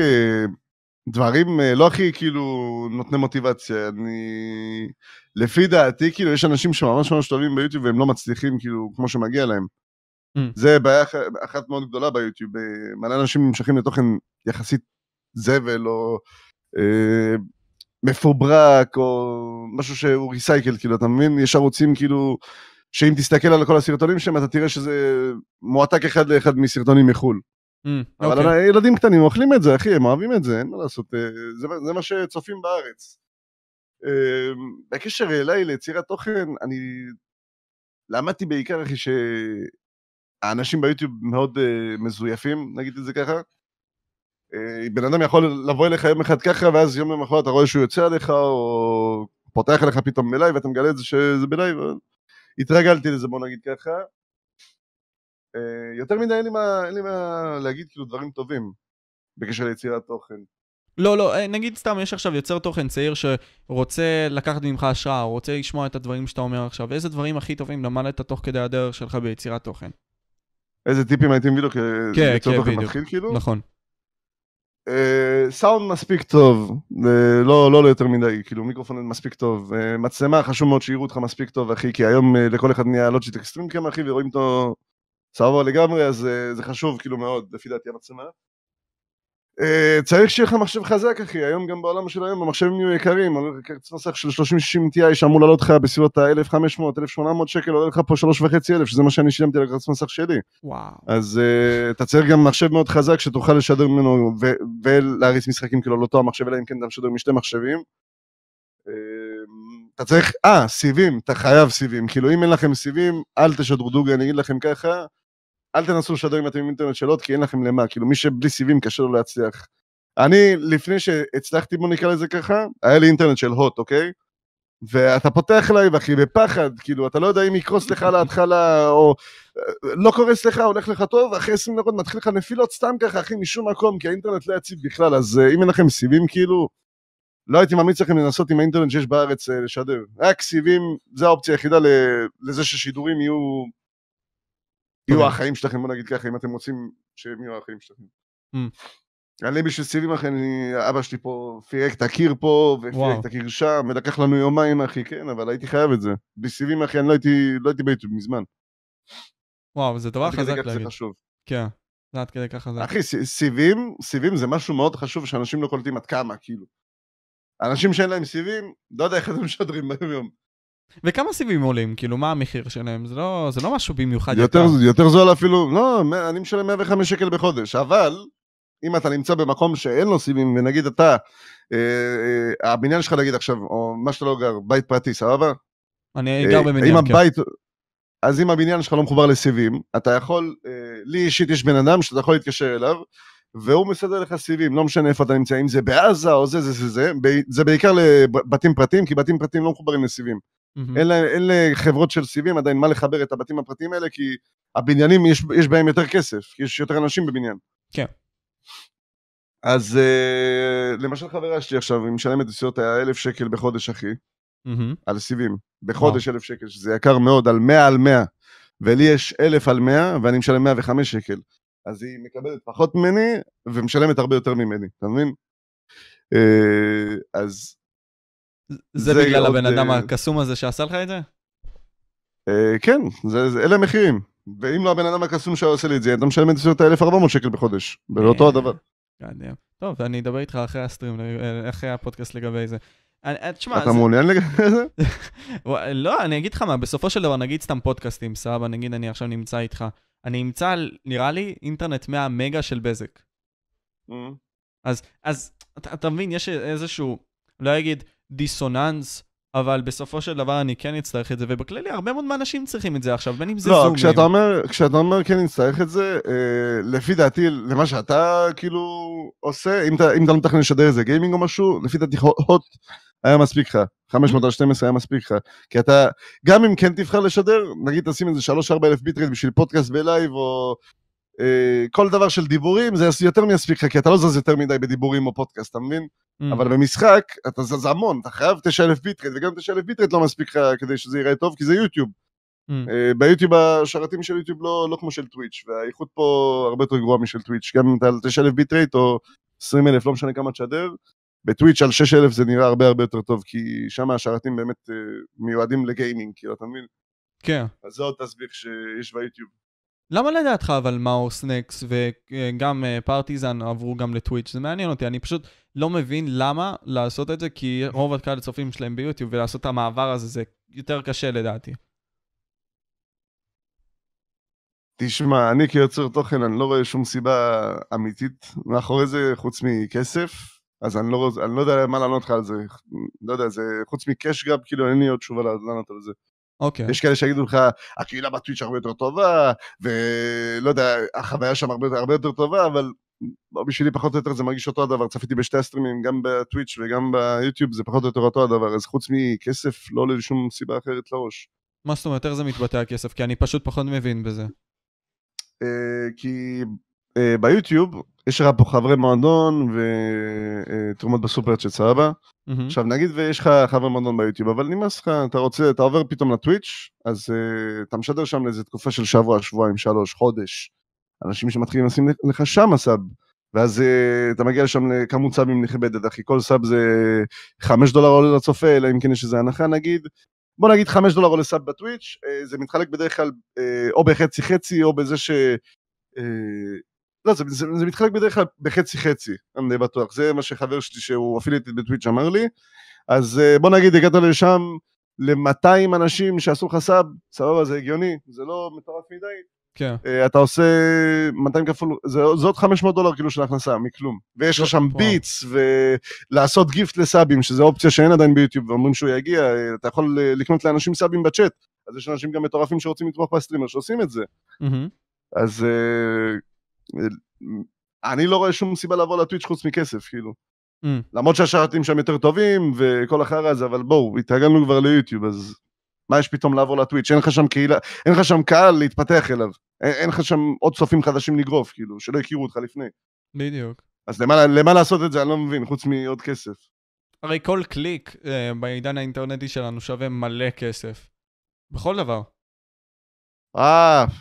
דברים לא הכי כאילו נותני מוטיבציה, אני... לפי דעתי, כאילו, יש אנשים שממש ממש טובים ביוטיוב, והם לא מצליחים, כאילו, כמו שמגיע להם. זה בעיה אחת מאוד גדולה ביוטיוב. מלא אנשים נמשכים לתוכן יחסית זבל, או מפוברק, או משהו שהוא ריסייקל, כאילו, אתה מבין? יש ערוצים, כאילו, שאם תסתכל על כל הסרטונים שם, אתה תראה שזה מועתק אחד לאחד מסרטונים מחול. אבל הילדים קטנים אוכלים את זה, אחי, הם אוהבים את זה, אין מה לעשות. זה מה שצופים בארץ. בקשר אליי ליצירת תוכן, אני למדתי בעיקר אחי שהאנשים ביוטיוב מאוד מזויפים, נגיד את זה ככה. בן אדם יכול לבוא אליך יום אחד ככה, ואז יום למחרת אתה רואה שהוא יוצא עליך, או פותח אליך פתאום בלייב, ואתה מגלה את זה שזה בלייב. התרגלתי לזה, בוא נגיד ככה. יותר מדי אין לי מה להגיד כאילו דברים טובים בקשר ליצירת תוכן. לא, לא, נגיד סתם, יש עכשיו יוצר תוכן צעיר שרוצה לקחת ממך השראה, או רוצה לשמוע את הדברים שאתה אומר עכשיו. איזה דברים הכי טובים למדת תוך כדי הדרך שלך ביצירת תוכן? איזה טיפים הייתם בדיוק ליצור תוכן מתחיל כאילו? נכון. סאונד מספיק טוב, לא יותר מדי, כאילו מיקרופון מספיק טוב, מצלמה חשוב מאוד שיראו אותך מספיק טוב, אחי, כי היום לכל אחד נהיה לוג'יטק סטרים כמה, אחי, ורואים אותו סבבה לגמרי, אז זה חשוב כאילו מאוד, לפי דעתי המצלמה. צריך שיהיה לך מחשב חזק, אחי. היום גם בעולם של היום, המחשבים יהיו יקרים. קרץ מסך של 30-60 TI שאמור לעלות לך בסביבות ה-1,500-1,800 שקל, עולה לך פה 3,500, שזה מה שאני שילמתי על קרץ מסך שלי. וואו. אז אתה צריך גם מחשב מאוד חזק שתוכל לשדר ממנו ולהריץ משחקים, כאילו, לא תואם מחשב, אלא אם כן אתה משדר משתי מחשבים. אתה צריך, סיבים, אתה חייב סיבים. כאילו, אם אין לכם סיבים, אל תשדרו דוגה, אני אגיד לכם ככה. אל תנסו לשדר אם אתם עם אינטרנט שלא, כי אין לכם למה, כאילו מי שבלי סיבים קשה לו להצליח. אני, לפני שהצלחתי, בוא נקרא לזה ככה, היה לי אינטרנט של הוט, אוקיי? ואתה פותח לייב, אחי, בפחד, כאילו, אתה לא יודע אם יקרוס לך להתחלה, או לא קורס לך, הולך לך טוב, אחרי 20 דקות מתחיל לך נפילות סתם ככה, אחי, משום מקום, כי האינטרנט לא יציב בכלל, אז אם אין לכם סיבים, כאילו, לא הייתי מאמין לכם לנסות עם האינטרנט שיש בארץ לשדר. רק סיבים, זו האופציה היחידה לזה ששידורים יהיו החיים שלכם, בוא נגיד ככה, אם אתם רוצים שהם יהיו החיים שלכם. עלי בשביל סיבים, אחי, אבא שלי פה פירק את הקיר פה, ופירק את הקיר שם, ולקח לנו יומיים, אחי, כן, אבל הייתי חייב את זה. בסיבים, אחי, אני לא הייתי ביוטיוב מזמן. וואו, זה דבר חזק להגיד. כן. עד כדי ככה זה. אחי, סיבים זה משהו מאוד חשוב שאנשים לא קולטים עד כמה, כאילו. אנשים שאין להם סיבים, לא יודע איך אתם משדרים בהם יום. וכמה סיבים עולים? כאילו, מה המחיר שלהם? זה לא משהו במיוחד. יותר זול אפילו, לא, אני משלם 105 שקל בחודש, אבל אם אתה נמצא במקום שאין לו סיבים, ונגיד אתה, הבניין שלך נגיד עכשיו, או מה שאתה לא גר, בית פרטי, סבבה? אני גר בבניין, כן. אז אם הבניין שלך לא מחובר לסיבים, אתה יכול, לי אישית יש בן אדם שאתה יכול להתקשר אליו, והוא מסדר לך סיבים, לא משנה איפה אתה נמצא, אם זה בעזה או זה, זה, זה, זה, זה בעיקר לבתים פרטיים, כי בתים פרטיים לא מחוברים לסיבים. אין לחברות של סיבים עדיין מה לחבר את הבתים הפרטיים האלה, כי הבניינים יש בהם יותר כסף, יש יותר אנשים בבניין. כן. אז למשל חברה שלי עכשיו, היא משלמת לסיעות 1,000 שקל בחודש אחי, על סיבים, בחודש 1,000 שקל, שזה יקר מאוד, על 100 על 100, ולי יש 1,000 על 100, ואני משלם 105 שקל, אז היא מקבלת פחות ממני, ומשלמת הרבה יותר ממני, אתה מבין? אז... זה בגלל הבן אדם הקסום הזה שעשה לך את זה? כן, אלה מחירים, ואם לא הבן אדם הקסום שעושה לי את זה, אתה משלם את 1,400 שקל בחודש, באותו הדבר. טוב, אני אדבר איתך אחרי הסטרים, אחרי הפודקאסט לגבי זה. אתה מעוניין לגבי זה? לא, אני אגיד לך מה, בסופו של דבר נגיד סתם פודקאסטים, סבבה, נגיד אני עכשיו נמצא איתך, אני אמצא, נראה לי, אינטרנט 100 מגה של בזק. אז אתה מבין, יש איזשהו, לא אגיד, דיסוננס, אבל בסופו של דבר אני כן אצטרך את זה, ובכללי הרבה מאוד מהאנשים צריכים את זה עכשיו, בין אם זה זומים. לא, כשאתה אומר כן אצטרך את זה, לפי דעתי, למה שאתה כאילו עושה, אם אתה לא מתכנן לשדר איזה גיימינג או משהו, לפי דעתי הוט היה מספיק לך, 512 היה מספיק לך, כי אתה, גם אם כן תבחר לשדר, נגיד תשים איזה 3-4 אלף ביטרייט בשביל פודקאסט בלייב, או כל דבר של דיבורים, זה יותר מספיק לך, כי אתה לא זז יותר מדי בדיבורים או פודקאסט, אתה מבין? אבל במשחק, אתה זז המון, אתה חייב 9,000 ביטרייט, וגם 9,000 ביטרייט לא מספיק לך כדי שזה ייראה טוב, כי זה יוטיוב. ביוטיוב, השרתים של יוטיוב לא כמו של טוויץ', והאיכות פה הרבה יותר גרועה משל טוויץ', גם אם אתה על 9,000 ביטרייט או 20,000, לא משנה כמה תשדר, בטוויץ' על 6,000 זה נראה הרבה הרבה יותר טוב, כי שם השרתים באמת מיועדים לגיימינג, כאילו, אתה מבין? כן. אז זה עוד תסביך שיש ביוטיוב. למה לדעתך אבל מאו, סנקס וגם פרטיזן עברו גם לטוויץ'? זה מעניין אותי, אני פשוט לא מבין למה לעשות את זה, כי רוב הקהל הצופים שלהם ביוטיוב, ולעשות את המעבר הזה זה יותר קשה לדעתי. תשמע, אני כיוצר תוכן, אני לא רואה שום סיבה אמיתית מאחורי זה חוץ מכסף, אז אני לא יודע מה לענות לך על זה, לא יודע, זה חוץ מקש גב, כאילו אין לי עוד תשובה לענות על זה. Okay. יש כאלה שיגידו לך, הקהילה בטוויץ' הרבה יותר טובה, ולא יודע, החוויה שם הרבה יותר טובה, אבל בשבילי פחות או יותר זה מרגיש אותו הדבר, צפיתי בשתי הסטרימים, גם בטוויץ' וגם ביוטיוב, זה פחות או יותר אותו הדבר, אז חוץ מכסף לא עולה לשום סיבה אחרת לראש. מה זאת אומרת, איך זה מתבטא הכסף? כי אני פשוט פחות מבין בזה. כי ביוטיוב יש לך פה חברי מועדון ותרומות בסופרט שצהבה, עכשיו נגיד ויש לך חבר מועדון ביוטיוב, אבל נמאס לך, אתה רוצה, אתה עובר פתאום לטוויץ', אז אתה משדר שם לאיזו תקופה של שבוע, שבועיים, 3, חודש, אנשים שמתחילים לשים לך שם הסאב, ואז אתה מגיע לשם לכמות סאבים נכבדת, אחי, כל סאב זה $5 עולה לצופה, אלא אם כן יש איזו הנחה נגיד, בוא נגיד $5 עולה סאב בטוויץ', זה מתחלק בדרך כלל או בחצי-חצי או בזה ש... לא, זה מתחלק בדרך כלל בחצי-חצי, אני די בטוח, זה מה שחבר שלי שהוא אפילייטד בטוויץ' אמר לי, אז בוא נגיד, הגעת לשם ל-200 אנשים שעשו לך סאב, סבבה, זה הגיוני, זה לא מטורף מדי, כן. אתה עושה 200 כפול, זה עוד $500 כאילו של הכנסה, מכלום, ויש לך שם ביטס, ולעשות גיפט לסאבים, שזו אופציה שאין עדיין ביוטיוב, ואומרים שהוא יגיע, אתה יכול לקנות לאנשים סאבים בצ'אט, אז יש אנשים גם מטורפים שרוצים לתמוך בסטרימר, שעושים את זה. אז אני לא רואה שום סיבה לעבור לטוויץ' חוץ מכסף, כאילו. למרות שהשרתים שם יותר טובים, וכל אחר הזה, אבל בואו, התרגלנו כבר ליוטיוב, אז מה יש פתאום לעבור לטוויץ'? אין לך שם קהילה, אין לך שם קהל להתפתח אליו, אין לך שם עוד צופים חדשים לגרוף, כאילו, שלא הכירו אותך לפני. בדיוק. אז למה לעשות את זה? אני לא מבין, חוץ מעוד כסף. הרי כל קליק בעידן האינטרנטי שלנו שווה מלא כסף. בכל דבר.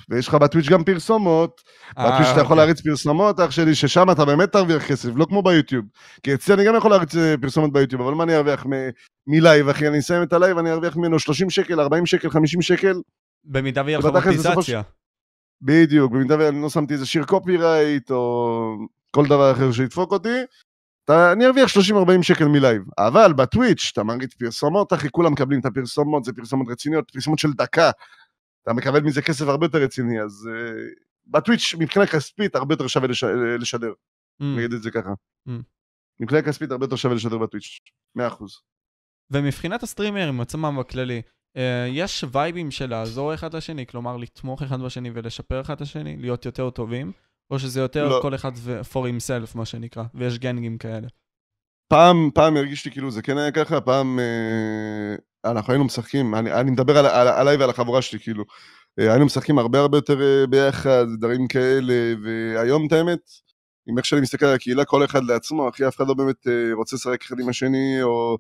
ויש לך בטוויץ' גם פרסומות. בטוויץ' אתה יכול להריץ פרסומות, אח שלי, ששם אתה באמת תרוויח כסף, לא כמו ביוטיוב. כי אצלי אני גם יכול להריץ פרסומות ביוטיוב, אבל מה אני ארוויח מלייב, אחי? אני אסיים את הלייב, אני ארוויח ממנו 30 שקל, 40 שקל, 50 שקל. במידה ויהיה פורטיזציה. בדיוק, במידה ואני לא שמתי איזה שיר קופי רייט, או כל דבר אחר שידפוק אותי. אני ארוויח 30-40 שקל מלייב, אבל בטוויץ' אתה מריץ פרסומות, אחי, כולם מקבלים את הפרסומות, זה פרסומות רציניות, פרסומות של דקה, אתה מקבל מזה כסף הרבה יותר רציני, אז בטוויץ' מבחינה כספית הרבה יותר שווה לשדר, נגיד את זה ככה, מבחינה כספית הרבה יותר שווה לשדר בטוויץ', 100%. ומבחינת הסטרימרים, עצמם בכללי, יש וייבים של לעזור אחד לשני, כלומר לתמוך אחד בשני ולשפר אחד לשני, להיות יותר טובים, או שזה יותר כל אחד for himself, מה שנקרא, ויש גנגים כאלה. פעם הרגישתי כאילו זה כן היה ככה, פעם אנחנו היינו משחקים, אני מדבר עליי ועל החבורה שלי כאילו, היינו משחקים הרבה הרבה יותר ביחד, דברים כאלה, והיום את האמת, אם איך שאני מסתכל על הקהילה, כל אחד לעצמו, אחי אף אחד לא באמת רוצה לשחק אחד עם השני, או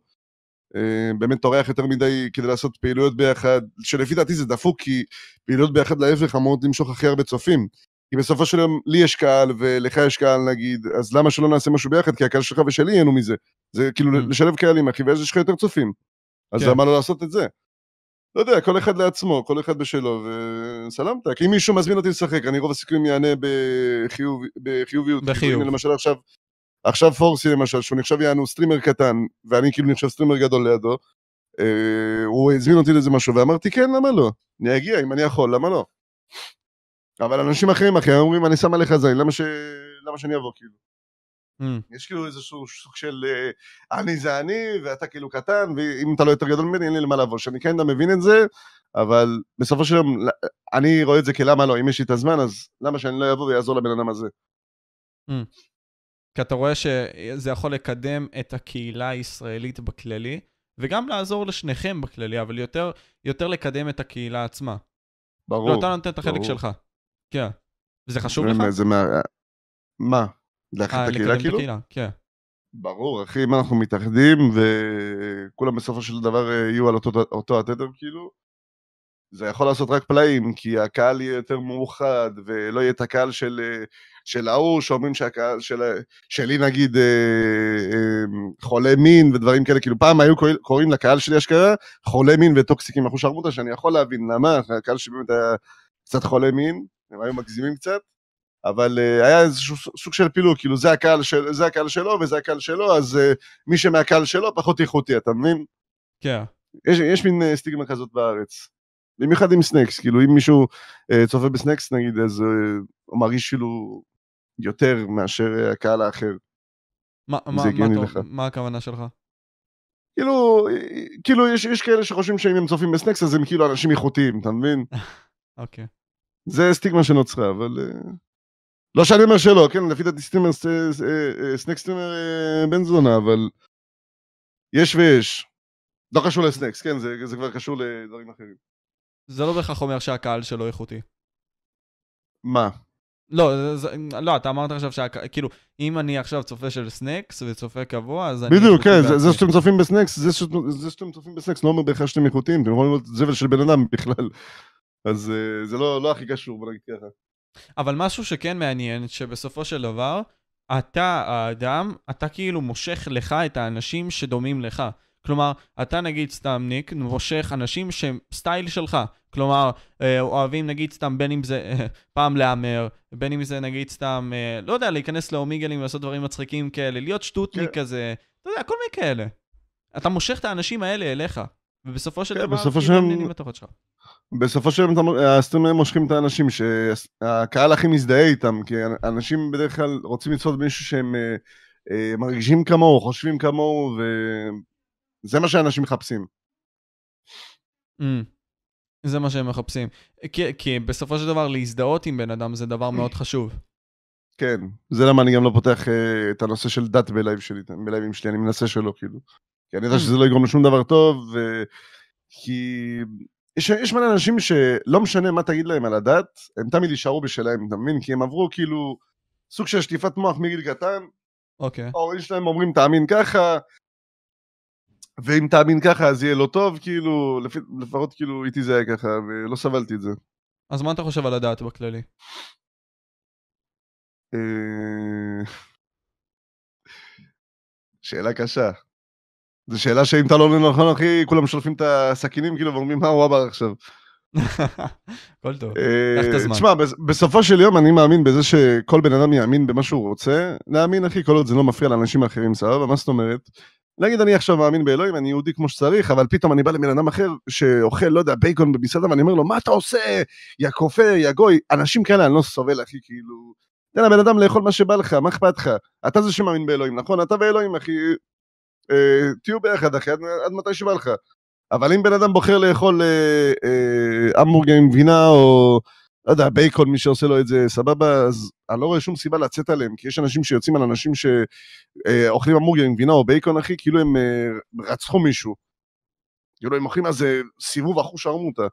באמת תורח יותר מדי כדי לעשות פעילויות ביחד, שלפי דעתי זה דפוק, כי פעילויות ביחד להפך אמורות למשוך הכי הרבה צופים, כי בסופו של יום לי יש קהל ולך יש קהל נגיד, אז למה שלא נעשה משהו ביחד? כי הקהל שלך ושלי יהינו מזה. זה כאילו לשלב קהלים, אחי, ויש לך יותר צופים. אז למה לא לעשות את זה? לא יודע, כל אחד לעצמו, כל אחד בשלו, וסלמת. כי אם מישהו מזמין אותי לשחק, אני רוב הסיכויים יענה בחיוביות. בחיוב. למשל עכשיו פורסי למשל, שהוא נחשב יענו סטרימר קטן, ואני כאילו נחשב סטרימר גדול לידו, הוא הזמין אותי לזה משהו, ואמרתי, כן, למה לא? אני אגיע, אם אני יכול, למה לא? אבל אנשים אחרים, אחי, אומרים, אני שם עליך זין, למה שאני אבוא, כאילו? יש כאילו איזשהו סוג של, אני זה אני, ואתה כאילו קטן, ואם אתה לא יותר גדול ממני, אין לי למה לבוא, שאני כן מבין את זה, אבל בסופו של יום, אני רואה את זה כלמה לא, אם יש לי את הזמן, אז למה שאני לא אבוא ויעזור לבן אדם הזה? כי אתה רואה שזה יכול לקדם את הקהילה הישראלית בכללי, וגם לעזור לשניכם בכללי, אבל יותר לקדם את הקהילה עצמה. ברור. לא, אתה נותן את החלק שלך. כן. וזה חשוב לך? מה? להכין את הקהילה כאילו? כן. ברור, אחי, אם אנחנו מתאחדים וכולם בסופו של דבר יהיו על אותו התדר כאילו, זה יכול לעשות רק פלאים, כי הקהל יהיה יותר מאוחד, ולא יהיה את הקהל של האור, שאומרים שהקהל שלי נגיד חולה מין ודברים כאלה, כאילו פעם היו קוראים לקהל שלי אשכרה, חולה מין וטוקסיקים, אחוש הרמותה, שאני יכול להבין למה, הקהל שבאמת היה קצת חולה מין, הם היו מגזימים קצת, אבל היה איזשהו סוג של פילוג, כאילו זה הקהל שלו וזה הקהל שלו, אז מי שמהקהל שלו פחות איכותי, אתה מבין? כן. יש מין סטיגמה כזאת בארץ. במיוחד עם סנקס, כאילו אם מישהו צופה בסנקס נגיד, אז הוא מרגיש כאילו יותר מאשר הקהל האחר. מה הכוונה שלך? כאילו יש כאלה שחושבים שאם הם צופים בסנקס, אז הם כאילו אנשים איכותיים, אתה מבין? אוקיי. זה סטיגמה שנוצרה, אבל לא שאני אומר שלא, כן, לפי דעתי סנקס סטרימר בן זונה, אבל יש ויש. לא קשור לסנקס, כן, זה כבר קשור לדברים אחרים. זה לא בכך אומר שהקהל שלו איכותי. מה? לא, אתה אמרת עכשיו כאילו, אם אני עכשיו צופה של סנקס וצופה קבוע, אז אני... בדיוק, כן, זה שאתם צופים בסנקס, זה שאתם צופים בסנקס, לא אומר בכך שאתם איכותיים, אתם יכולים לראות זבל של בן אדם בכלל. אז זה לא הכי קשור, בוא נגיד ככה. אבל משהו שכן מעניין, שבסופו של דבר, אתה האדם, אתה כאילו מושך לך את האנשים שדומים לך. כלומר, אתה נגיד סתם ניק, מושך אנשים שהם סטייל שלך. כלומר, אוהבים נגיד סתם בין אם זה פעם לאמר, בין אם זה נגיד סתם, לא יודע, להיכנס לאומיגלים, לעשות דברים מצחיקים כאלה, להיות שטוטניק כזה, אתה יודע, כל מיני כאלה. אתה מושך את האנשים האלה אליך, ובסופו של דבר, בסופו של דבר, הסטרימרים מושכים את האנשים שהקהל הכי מזדהה איתם, כי אנשים בדרך כלל רוצים לצפות במישהו שהם מרגישים כמוהו, חושבים כמוהו, זה מה שאנשים מחפשים. זה מה שהם מחפשים. כי בסופו של דבר להזדהות עם בן אדם זה דבר מאוד חשוב. כן, זה למה אני גם לא פותח את הנושא של דת בלייב שלי, בלייבים שלי, אני מנסה שלא כאילו. כי אני יודע שזה לא יגרום לשום דבר טוב, כי יש מלא אנשים שלא משנה מה תגיד להם על הדת, הם תמיד יישארו בשלהם, אתה מבין? כי הם עברו כאילו סוג של שטיפת מוח מגיל קטן, ההורים שלהם אומרים תאמין ככה, ואם תאמין ככה, אז יהיה לא טוב, כאילו, לפחות כאילו איתי זה היה ככה, ולא סבלתי את זה. אז מה אתה חושב על הדעת בכללי? שאלה קשה. זו שאלה שאם אתה לא עולה נכון, אחי, כולם שולפים את הסכינים, כאילו, ואומרים, מה הוא עבר עכשיו? כל טוב, קח את הזמן. תשמע, בסופו של יום אני מאמין בזה שכל בן אדם יאמין במה שהוא רוצה. להאמין, אחי, כל עוד זה לא מפריע לאנשים האחרים, סבבה? מה זאת אומרת? נגיד אני עכשיו מאמין באלוהים, אני יהודי כמו שצריך, אבל פתאום אני בא לבן אדם אחר שאוכל, לא יודע, בייקון במסעדה, ואני אומר לו, מה אתה עושה? יא כופר, יא גוי. אנשים כאלה, אני לא סובל, אחי, כאילו. תן לבן אדם לאכול מה שבא לך, מה אכפת לך? אתה זה שמאמין באלוהים, נכון? אתה ואלוהים, אחי, תהיו ביחד, אחי, עד מתי שבא לך. אבל אם בן אדם בוחר לאכול המבורגר עם גבינה, או, לא יודע, בייקון, מי שעושה לו את זה, סבבה, אז אני לא רואה שום סיבה לצאת עליהם, כי יש אנשים שיוצאים על אנשים שאוכלים המבורגר עם גבינה או בייקון, אחי, כאילו הם רצחו מישהו. כאילו הם אוכלים אז סיבוב אחוש הרמותה.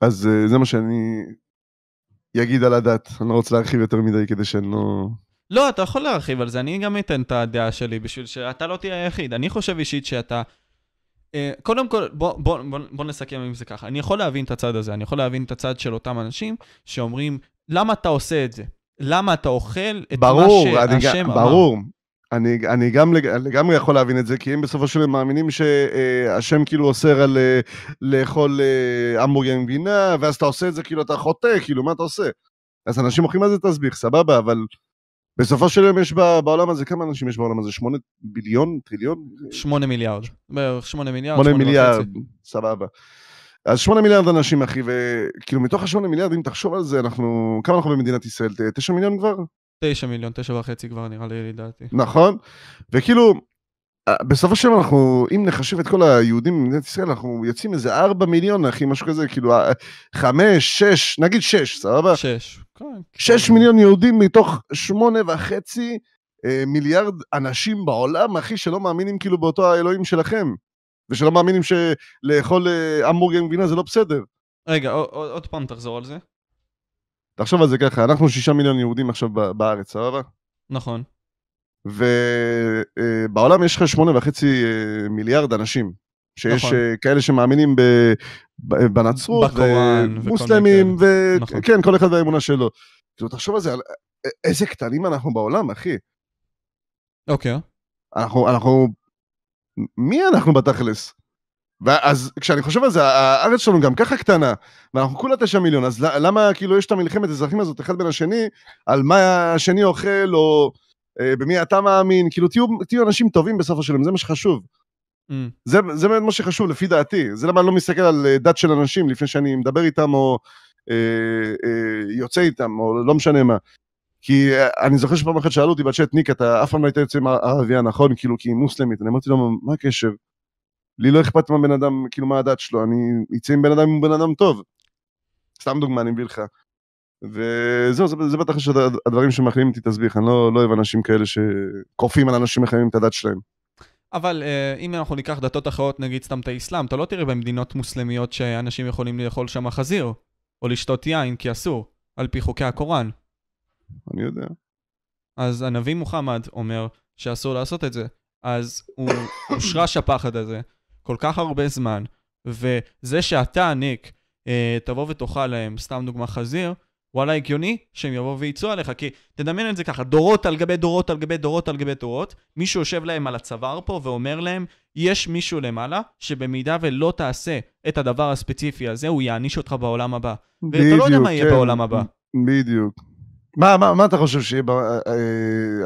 אז זה מה שאני אגיד על הדת, אני לא רוצה להרחיב יותר מדי כדי שאני לא... לא, אתה יכול להרחיב על זה, אני גם אתן את הדעה שלי, בשביל שאתה לא תהיה היחיד. אני חושב אישית שאתה... קודם כל, בוא נסכם עם זה ככה. אני יכול להבין את הצד הזה, אני יכול להבין את הצד של אותם אנשים שאומרים, למה אתה עושה את זה? למה אתה אוכל את מה שהשם אמר? ברור, אני גם לגמרי יכול להבין את זה, כי הם בסופו של דבר מאמינים שהשם כאילו אוסר על לאכול המבורגר עם גבינה, ואז אתה עושה את זה כאילו אתה חוטא, כאילו מה אתה עושה? אז אנשים אוכלים על זה תסביך, סבבה, אבל... בסופו של יום יש בעולם הזה, כמה אנשים יש בעולם הזה? 8 ביליון? טריליון? 8 מיליארד. בערך 8 מיליארד. 8 מיליארד, סבבה. אז 8 מיליארד אנשים, אחי, וכאילו מתוך ה8 מיליארד, אם תחשוב על זה, אנחנו, כמה אנחנו במדינת ישראל? 9 מיליון כבר? 9 מיליון, 9.5 כבר, נראה לי, לדעתי. נכון? וכאילו, בסופו של יום אנחנו, אם נחשב את כל היהודים במדינת ישראל, אנחנו יוצאים איזה 4 מיליון, אחי, משהו כזה, כאילו, 5, 6, נגיד 6, סבבה? 6. 6 מיליון יהודים מתוך 8.5 מיליארד אנשים בעולם, אחי, שלא מאמינים כאילו באותו האלוהים שלכם, ושלא מאמינים שלאכול המבורגר עם גבינה זה לא בסדר. רגע, עוד פעם תחזור על זה. תחשוב על זה ככה, אנחנו 6 מיליון יהודים עכשיו בארץ, סבבה? נכון. ובעולם יש לך 8.5 מיליארד אנשים. שיש כאלה שמאמינים בנצרות, ומוסלמים, וכן, כל אחד והאמונה שלו. תחשוב על זה, איזה קטנים אנחנו בעולם, אחי. אוקיי. מי אנחנו בתכלס? ואז כשאני חושב על זה, הארץ שלנו גם ככה קטנה, ואנחנו כולה 9 מיליון, אז למה כאילו יש את המלחמת אזרחים הזאת, אחד בין השני, על מה השני אוכל, או במי אתה מאמין, כאילו תהיו אנשים טובים בסופו שלהם, זה מה שחשוב. זה מה שחשוב לפי דעתי, זה למה אני לא מסתכל על דת של אנשים לפני שאני מדבר איתם או יוצא איתם או לא משנה מה, כי אני זוכר שפעם אחת שאלו אותי בצ'אט, ניק, אתה אף פעם לא היית יוצא עם הערבייה, נכון? כאילו כי היא מוסלמית. אני אמרתי לו, מה הקשר? לי לא אכפת מה בן אדם, כאילו מה הדת שלו, אני יצא עם בן אדם הוא בן אדם טוב, סתם דוגמה אני מביא לך, וזהו, זה בטח הדברים שמאכילים אותי תסביך. אני לא אוהב אנשים כאלה שקופים על אנשים מחיימים את הדת שלהם. אבל אם אנחנו ניקח דתות אחרות, נגיד סתם את האסלאם, אתה לא תראה במדינות מוסלמיות שאנשים יכולים לאכול שם חזיר, או לשתות יין, כי אסור, על פי חוקי הקוראן. אני יודע. אז הנביא מוחמד אומר שאסור לעשות את זה, אז הוא שרש הפחד הזה כל כך הרבה זמן, וזה שאתה, ניק, תבוא ותאכל להם, סתם דוגמה חזיר, וואלה הגיוני שהם יבואו וייצאו עליך, כי תדמיין את זה ככה, דורות על גבי דורות על גבי דורות על גבי דורות, מישהו יושב להם על הצוואר פה ואומר להם, יש מישהו למעלה שבמידה ולא תעשה את הדבר הספציפי הזה, הוא יעניש אותך בעולם הבא. ואתה לא יודע מה יהיה בעולם הבא. בדיוק. מה אתה חושב שיהיה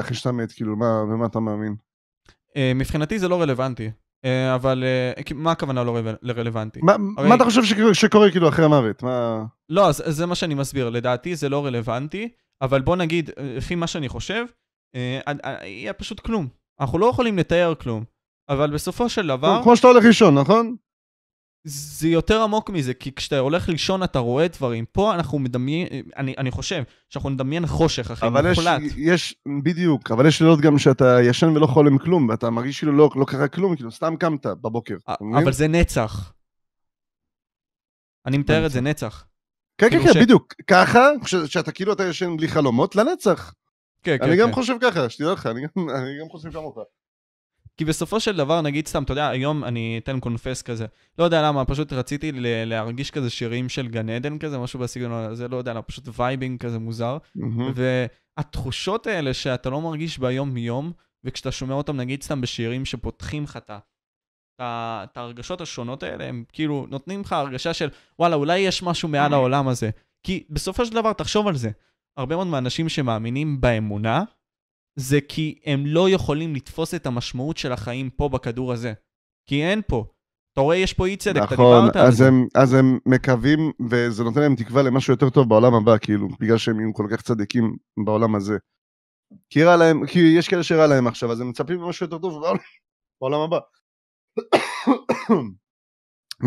אחרי שאתה מת, כאילו, ומה אתה מאמין? מבחינתי זה לא רלוונטי, אבל מה הכוונה לא רלוונטי? מה אתה חושב שקורה כאילו אחרי המוות? לא, זה מה שאני מסביר, לדעתי זה לא רלוונטי, אבל בוא נגיד, לפי מה שאני חושב, יהיה פשוט כלום. אנחנו לא יכולים לתאר כלום, אבל בסופו של דבר... כמו שאתה הולך לישון, נכון? זה יותר עמוק מזה, כי כשאתה הולך לישון אתה רואה דברים. פה אנחנו מדמיין, אני חושב שאנחנו נדמיין חושך, אחי, מוחלט. בדיוק, אבל יש לילות גם שאתה ישן ולא חולם כלום, ואתה מרגיש כאילו לא קרה כלום, כאילו סתם קמת בבוקר. אבל זה נצח. אני מתאר את זה נצח. כן, כן, כן, בדיוק. ככה, שאתה כאילו אתה ישן בלי חלומות, לנצח. אני גם חושב ככה, שתדע לך, אני גם חושב כמוך. כי בסופו של דבר, נגיד סתם, אתה יודע, היום אני אתן קונפס כזה, לא יודע למה, פשוט רציתי להרגיש כזה שירים של גן עדן כזה, משהו בסגנון הזה, לא יודע למה, פשוט וייבינג כזה מוזר, והתחושות האלה שאתה לא מרגיש ביום מיום, וכשאתה שומע אותם, נגיד סתם, בשירים שפותחים חטא, את ההרגשות השונות האלה, הם כאילו נותנים לך הרגשה של, וואלה, אולי יש משהו מעל העולם הזה, כי בסופו של דבר, תחשוב על זה, הרבה מאוד מהאנשים שמאמינים באמונה, זה כי הם לא יכולים לתפוס את המשמעות של החיים פה בכדור הזה. כי אין פה. אתה רואה, יש פה אי צדק, נכון, אתה דיברת על זה. נכון, אז הם מקווים, וזה נותן להם תקווה למשהו יותר טוב בעולם הבא, כאילו, בגלל שהם יהיו כל כך צדיקים בעולם הזה. כי רע להם, כי יש כאלה שרע להם עכשיו, אז הם מצפים במשהו יותר טוב בעולם הבא.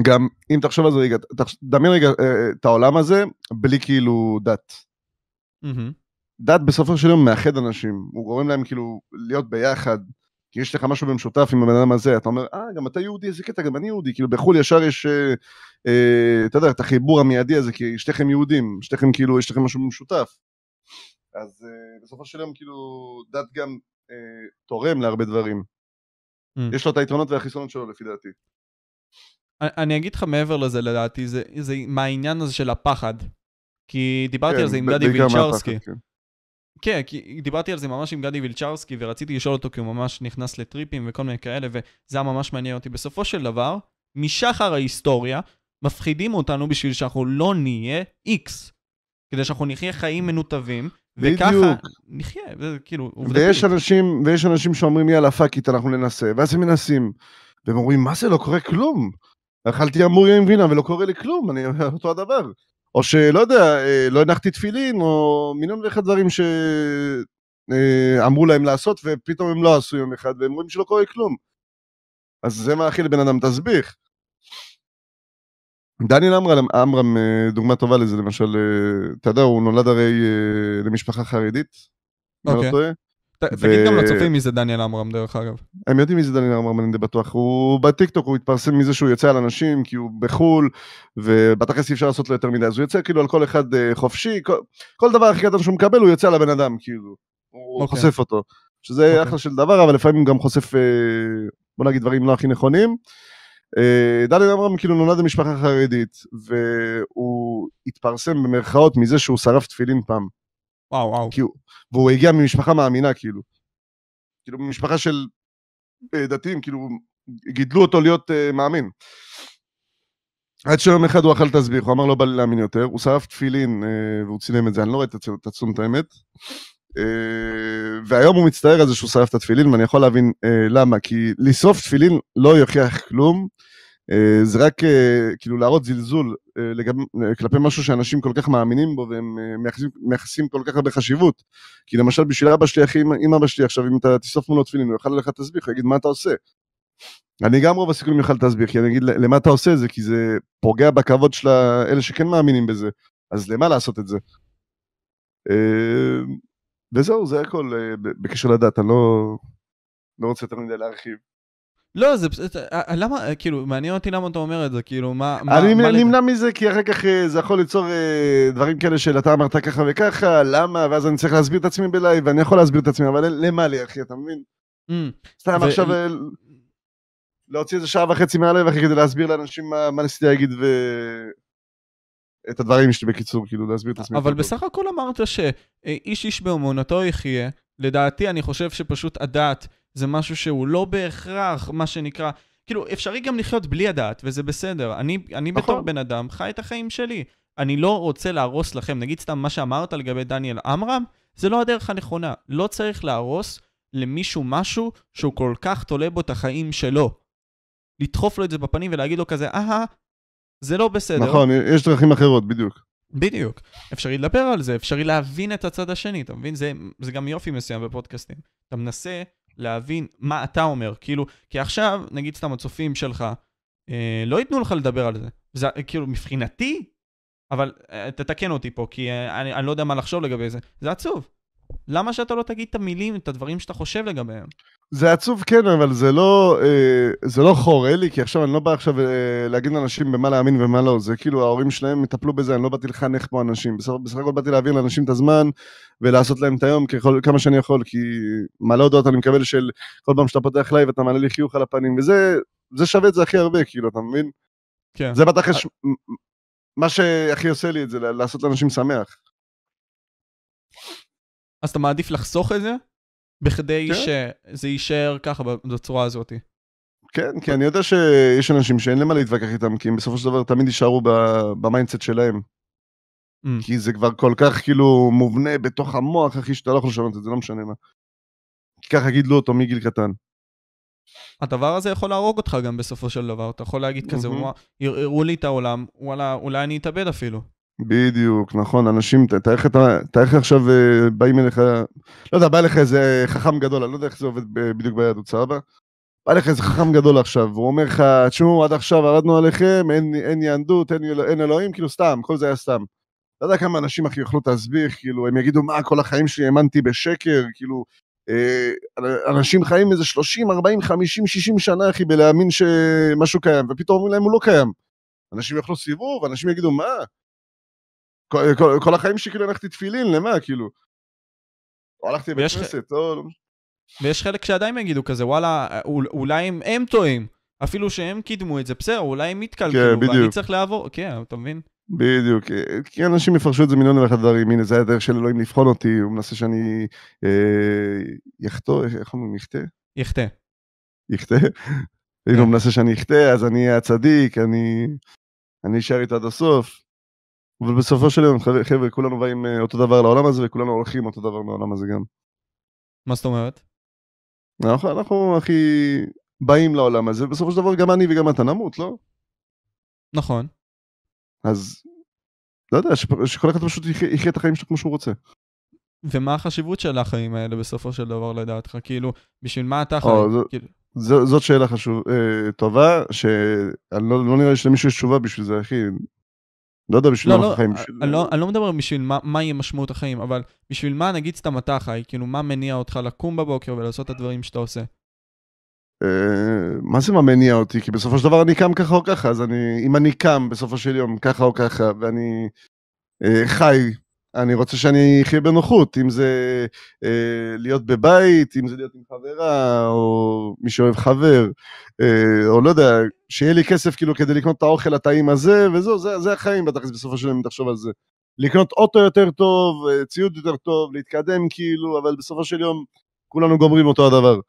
גם, אם תחשוב על זה רגע, דמיין רגע את העולם הזה, בלי כאילו דת. דת בסופו של יום מאחד אנשים, הוא גורם להם כאילו להיות ביחד, כי יש לך משהו במשותף עם הבן אדם הזה, אתה אומר, גם אתה יהודי, איזה קטע, גם אני יהודי, כאילו בחול ישר יש, אתה יודע, את החיבור המיידי הזה, כי שתיכם יהודים, שתיכם כאילו, יש לכם משהו במשותף, אז בסופו של יום כאילו, דת גם תורם להרבה דברים, יש לו את היתרונות והחיסונות שלו לפי דעתי. אני אגיד לך מעבר לזה לדעתי, זה מהעניין הזה של הפחד, כי דיברתי על זה עם גדי בינצ'ורסקי, כן, כי דיברתי על זה ממש עם גדי בינצ'ורסקי, ורציתי לשאול אותו כי הוא ממש נכנס לטריפים וכל מיני כאלה, וזה היה ממש מעניין אותי. בסופו של דבר, משחר ההיסטוריה, מפחידים אותנו בשביל שאנחנו לא נהיה איקס, כדי שאנחנו נחיה חיים מנותבים, וככה נחיה, כאילו, ויש אנשים שאומרים, יאללה, פאקית, אנחנו ננסה, ואז הם מנסים, והם אומרים, מה זה, לא קורה כלום, אכלתי אמוריה עם וינה, ולא קורה לי כלום, אני אומר אותו הדבר. או שלא יודע, לא הנחתי תפילין, או מיליון ואחד דברים שאמרו להם לעשות, ופתאום הם לא עשו יום אחד, והם רואים שלא קורה כלום. אז זה מאכיל לבן אדם תסביך. דניאל אמרם, דוגמה טובה לזה, למשל, אתה יודע, הוא נולד הרי למשפחה חרדית. אוקיי. תגיד גם לצופים מי זה דניאל אמרם, דרך אגב. הם יודעים מי זה דניאל אמרם, אני די בטוח. הוא בטיקטוק, הוא התפרסם מזה שהוא יוצא על אנשים, כי הוא בחול, ובתכלס אי אפשר לעשות לו יותר מדי. אז הוא יוצא כאילו על כל אחד חופשי, כל דבר הכי קטן שהוא מקבל, הוא יוצא על הבן אדם, כאילו. הוא חושף אותו. שזה אחלה של דבר, אבל לפעמים גם חושף, בוא נגיד, דברים לא הכי נכונים. דניאל אמרם כאילו נולד למשפחה חרדית, והוא התפרסם במרכאות מזה שהוא שרף תפילין פעם. וואו, וואו. והוא הגיע ממשפחה מאמינה, כאילו. כאילו, ממשפחה של דתיים, כאילו, גידלו אותו להיות מאמין. עד שיום אחד הוא אכל תסביך, הוא אמר לו, בא לי להאמין יותר, הוא שרף תפילין, והוא צילם את זה, אני לא רואה את עצום את האמת. והיום הוא מצטער על זה שהוא שרף את התפילין, ואני יכול להבין למה, כי לשרוף תפילין לא יוכיח כלום, זה רק כאילו להראות זלזול כלפי משהו שאנשים כל כך מאמינים בו והם מייחסים כל כך הרבה חשיבות. כי למשל בשביל אבא שלי, אם אבא שלי עכשיו, אם אתה תסוף מולו תפילין, הוא יאכל לך תסביך, הוא יגיד מה אתה עושה. אני גם רוב הסיכויים יאכל תסביך, כי אני אגיד למה אתה עושה את זה, כי זה פוגע בכבוד של אלה שכן מאמינים בזה, אז למה לעשות את זה? וזהו, זה הכל בקשר לדת, אני לא רוצה יותר מדי להרחיב. לא, זה למה, כאילו, מעניין אותי למה אתה אומר את זה, כאילו, מה... אני נמנע מזה, כי אחר כך זה יכול ליצור דברים כאלה של אתה אמרת ככה וככה, למה, ואז אני צריך להסביר את עצמי בלייב, ואני יכול להסביר את עצמי, אבל למה לי, אחי, אתה מבין? סתם עכשיו להוציא איזה שעה וחצי מהלב, אחי, כדי להסביר לאנשים מה ניסיתי להגיד ו... את הדברים שלי בקיצור, כאילו, להסביר את עצמי. אבל בסך הכל אמרת שאיש איש באמונתו יחיה, לדעתי אני חושב שפשוט הדעת זה משהו שהוא לא בהכרח מה שנקרא, כאילו אפשרי גם לחיות בלי הדעת, וזה בסדר. אני בתור בן אדם חי את החיים שלי. אני לא רוצה להרוס לכם, נגיד סתם מה שאמרת לגבי דניאל אמרם, זה לא הדרך הנכונה. לא צריך להרוס למישהו משהו שהוא כל כך תולה בו את החיים שלו. לדחוף לו את זה בפנים ולהגיד לו כזה, זה לא בסדר. נכון, יש דרכים אחרות, בדיוק. אפשרי לדבר על זה, אפשרי להבין את הצד השני, אתה מבין? זה גם יופי מסוים בפודקאסטים. אתה מנסה להבין מה אתה אומר, כאילו, כי עכשיו, נגיד סתם הצופים שלך, לא ייתנו לך לדבר על זה. זה כאילו, מבחינתי, אבל תתקן אותי פה, כי אני לא יודע מה לחשוב לגבי זה. זה עצוב. למה שאתה לא תגיד את המילים, את הדברים שאתה חושב לגביהם? זה עצוב, כן, אבל זה לא חורה לי, כי עכשיו אני לא בא עכשיו להגיד לאנשים במה להאמין ומה לא, זה כאילו ההורים שלהם מטפלו בזה, אני לא באתי לחנך פה אנשים, בסך הכל באתי להעביר לאנשים את הזמן, ולעשות להם את היום כמה שאני יכול, כי מלא הודעות אני מקבל של כל פעם שאתה פותח לייב, ואתה מעלה לי חיוך על הפנים, וזה שווה את זה הכי הרבה, כאילו, אתה מבין? כן. זה בטח מה שהכי עושה לי את זה, לעשות לאנשים שמח. אז אתה מעדיף לחסוך את זה? בכדי שזה יישאר ככה בצורה הזאת. כן, כי אני יודע שיש אנשים שאין למה להתווכח איתם, כי בסופו של דבר תמיד יישארו במיינדסט שלהם. כי זה כבר כל כך כאילו מובנה בתוך המוח, אחי, שאתה לא יכול לשנות את זה, לא משנה מה. ככה גידלו אותו מגיל קטן. הדבר הזה יכול להרוג אותך גם בסופו של דבר, אתה יכול להגיד כזה, יראו לי את העולם, אולי אני אתאבד אפילו. בדיוק, נכון, אנשים, אתה איך עכשיו באים אליך, לא יודע, בא אליך איזה חכם גדול, אני לא יודע איך זה עובד בדיוק ביהדות, סבא, בא אליך איזה חכם גדול עכשיו, הוא אומר לך, תשמעו, עד עכשיו ערדנו עליכם, אין יענדות, אין אלוהים, כאילו סתם, כל זה היה סתם. לא יודע כמה אנשים אחי יוכלו תסביך, כאילו, הם יגידו, מה, כל החיים שלי האמנתי בשקר, כאילו, אנשים חיים איזה 30, 40, 50, 60 שנה, אחי, בלהאמין שמשהו קיים, ופתאום אומרים להם, הוא לא קיים. אנשים יוכלו סיבוב, אנשים יגידו, מה? כל החיים שכאילו הלכתי תפילין, למה, כאילו? או הלכתי בכנסת, או... ויש חלק שעדיין יגידו כזה, וואלה, אולי הם טועים, אפילו שהם קידמו את זה, בסדר, אולי הם יתקלקלו, ואני צריך לעבור, כן, אתה מבין? בדיוק, כי אנשים יפרשו את זה מיליון ואחד דברים, הנה, זה היה דרך של אלוהים לבחון אותי, הוא מנסה שאני יחטא, איך אומרים, יחטא? הנה, הוא מנסה שאני יחטא, אז אני הצדיק, אני אשאר איתה עד הסוף. אבל בסופו של יום, חבר'ה, כולנו באים אותו דבר לעולם הזה, וכולנו הולכים אותו דבר לעולם הזה גם. מה זאת אומרת? אנחנו הכי באים לעולם הזה, בסופו של דבר גם אני וגם אתה נמות, לא? נכון. אז, לא יודע, שכל אחד פשוט יחיה את החיים שלו כמו שהוא רוצה. ומה החשיבות של החיים האלה בסופו של דבר לדעתך? כאילו, בשביל מה אתה חי? זאת שאלה טובה, שלא נראה לי שלמישהו יש תשובה בשביל זה, אחי. לא יודע בשביל מה החיים. אני לא מדבר בשביל מה יהיה משמעות החיים, אבל בשביל מה נגיד סתם אתה חי, כאילו מה מניע אותך לקום בבוקר ולעשות את הדברים שאתה עושה? מה זה מה מניע אותי? כי בסופו של דבר אני קם ככה או ככה, אז אם אני קם בסופו של יום ככה או ככה, ואני חי, אני רוצה שאני אחיה בנוחות, אם זה להיות בבית, אם זה להיות עם חברה, או מי שאוהב חבר, או לא יודע, שיהיה לי כסף כאילו כדי לקנות את האוכל הטעים הזה, וזהו, זה החיים בתכלס בסופו של יום, תחשוב על זה. לקנות אוטו יותר טוב, ציוד יותר טוב, להתקדם כאילו, אבל בסופו של יום כולנו גומרים אותו הדבר.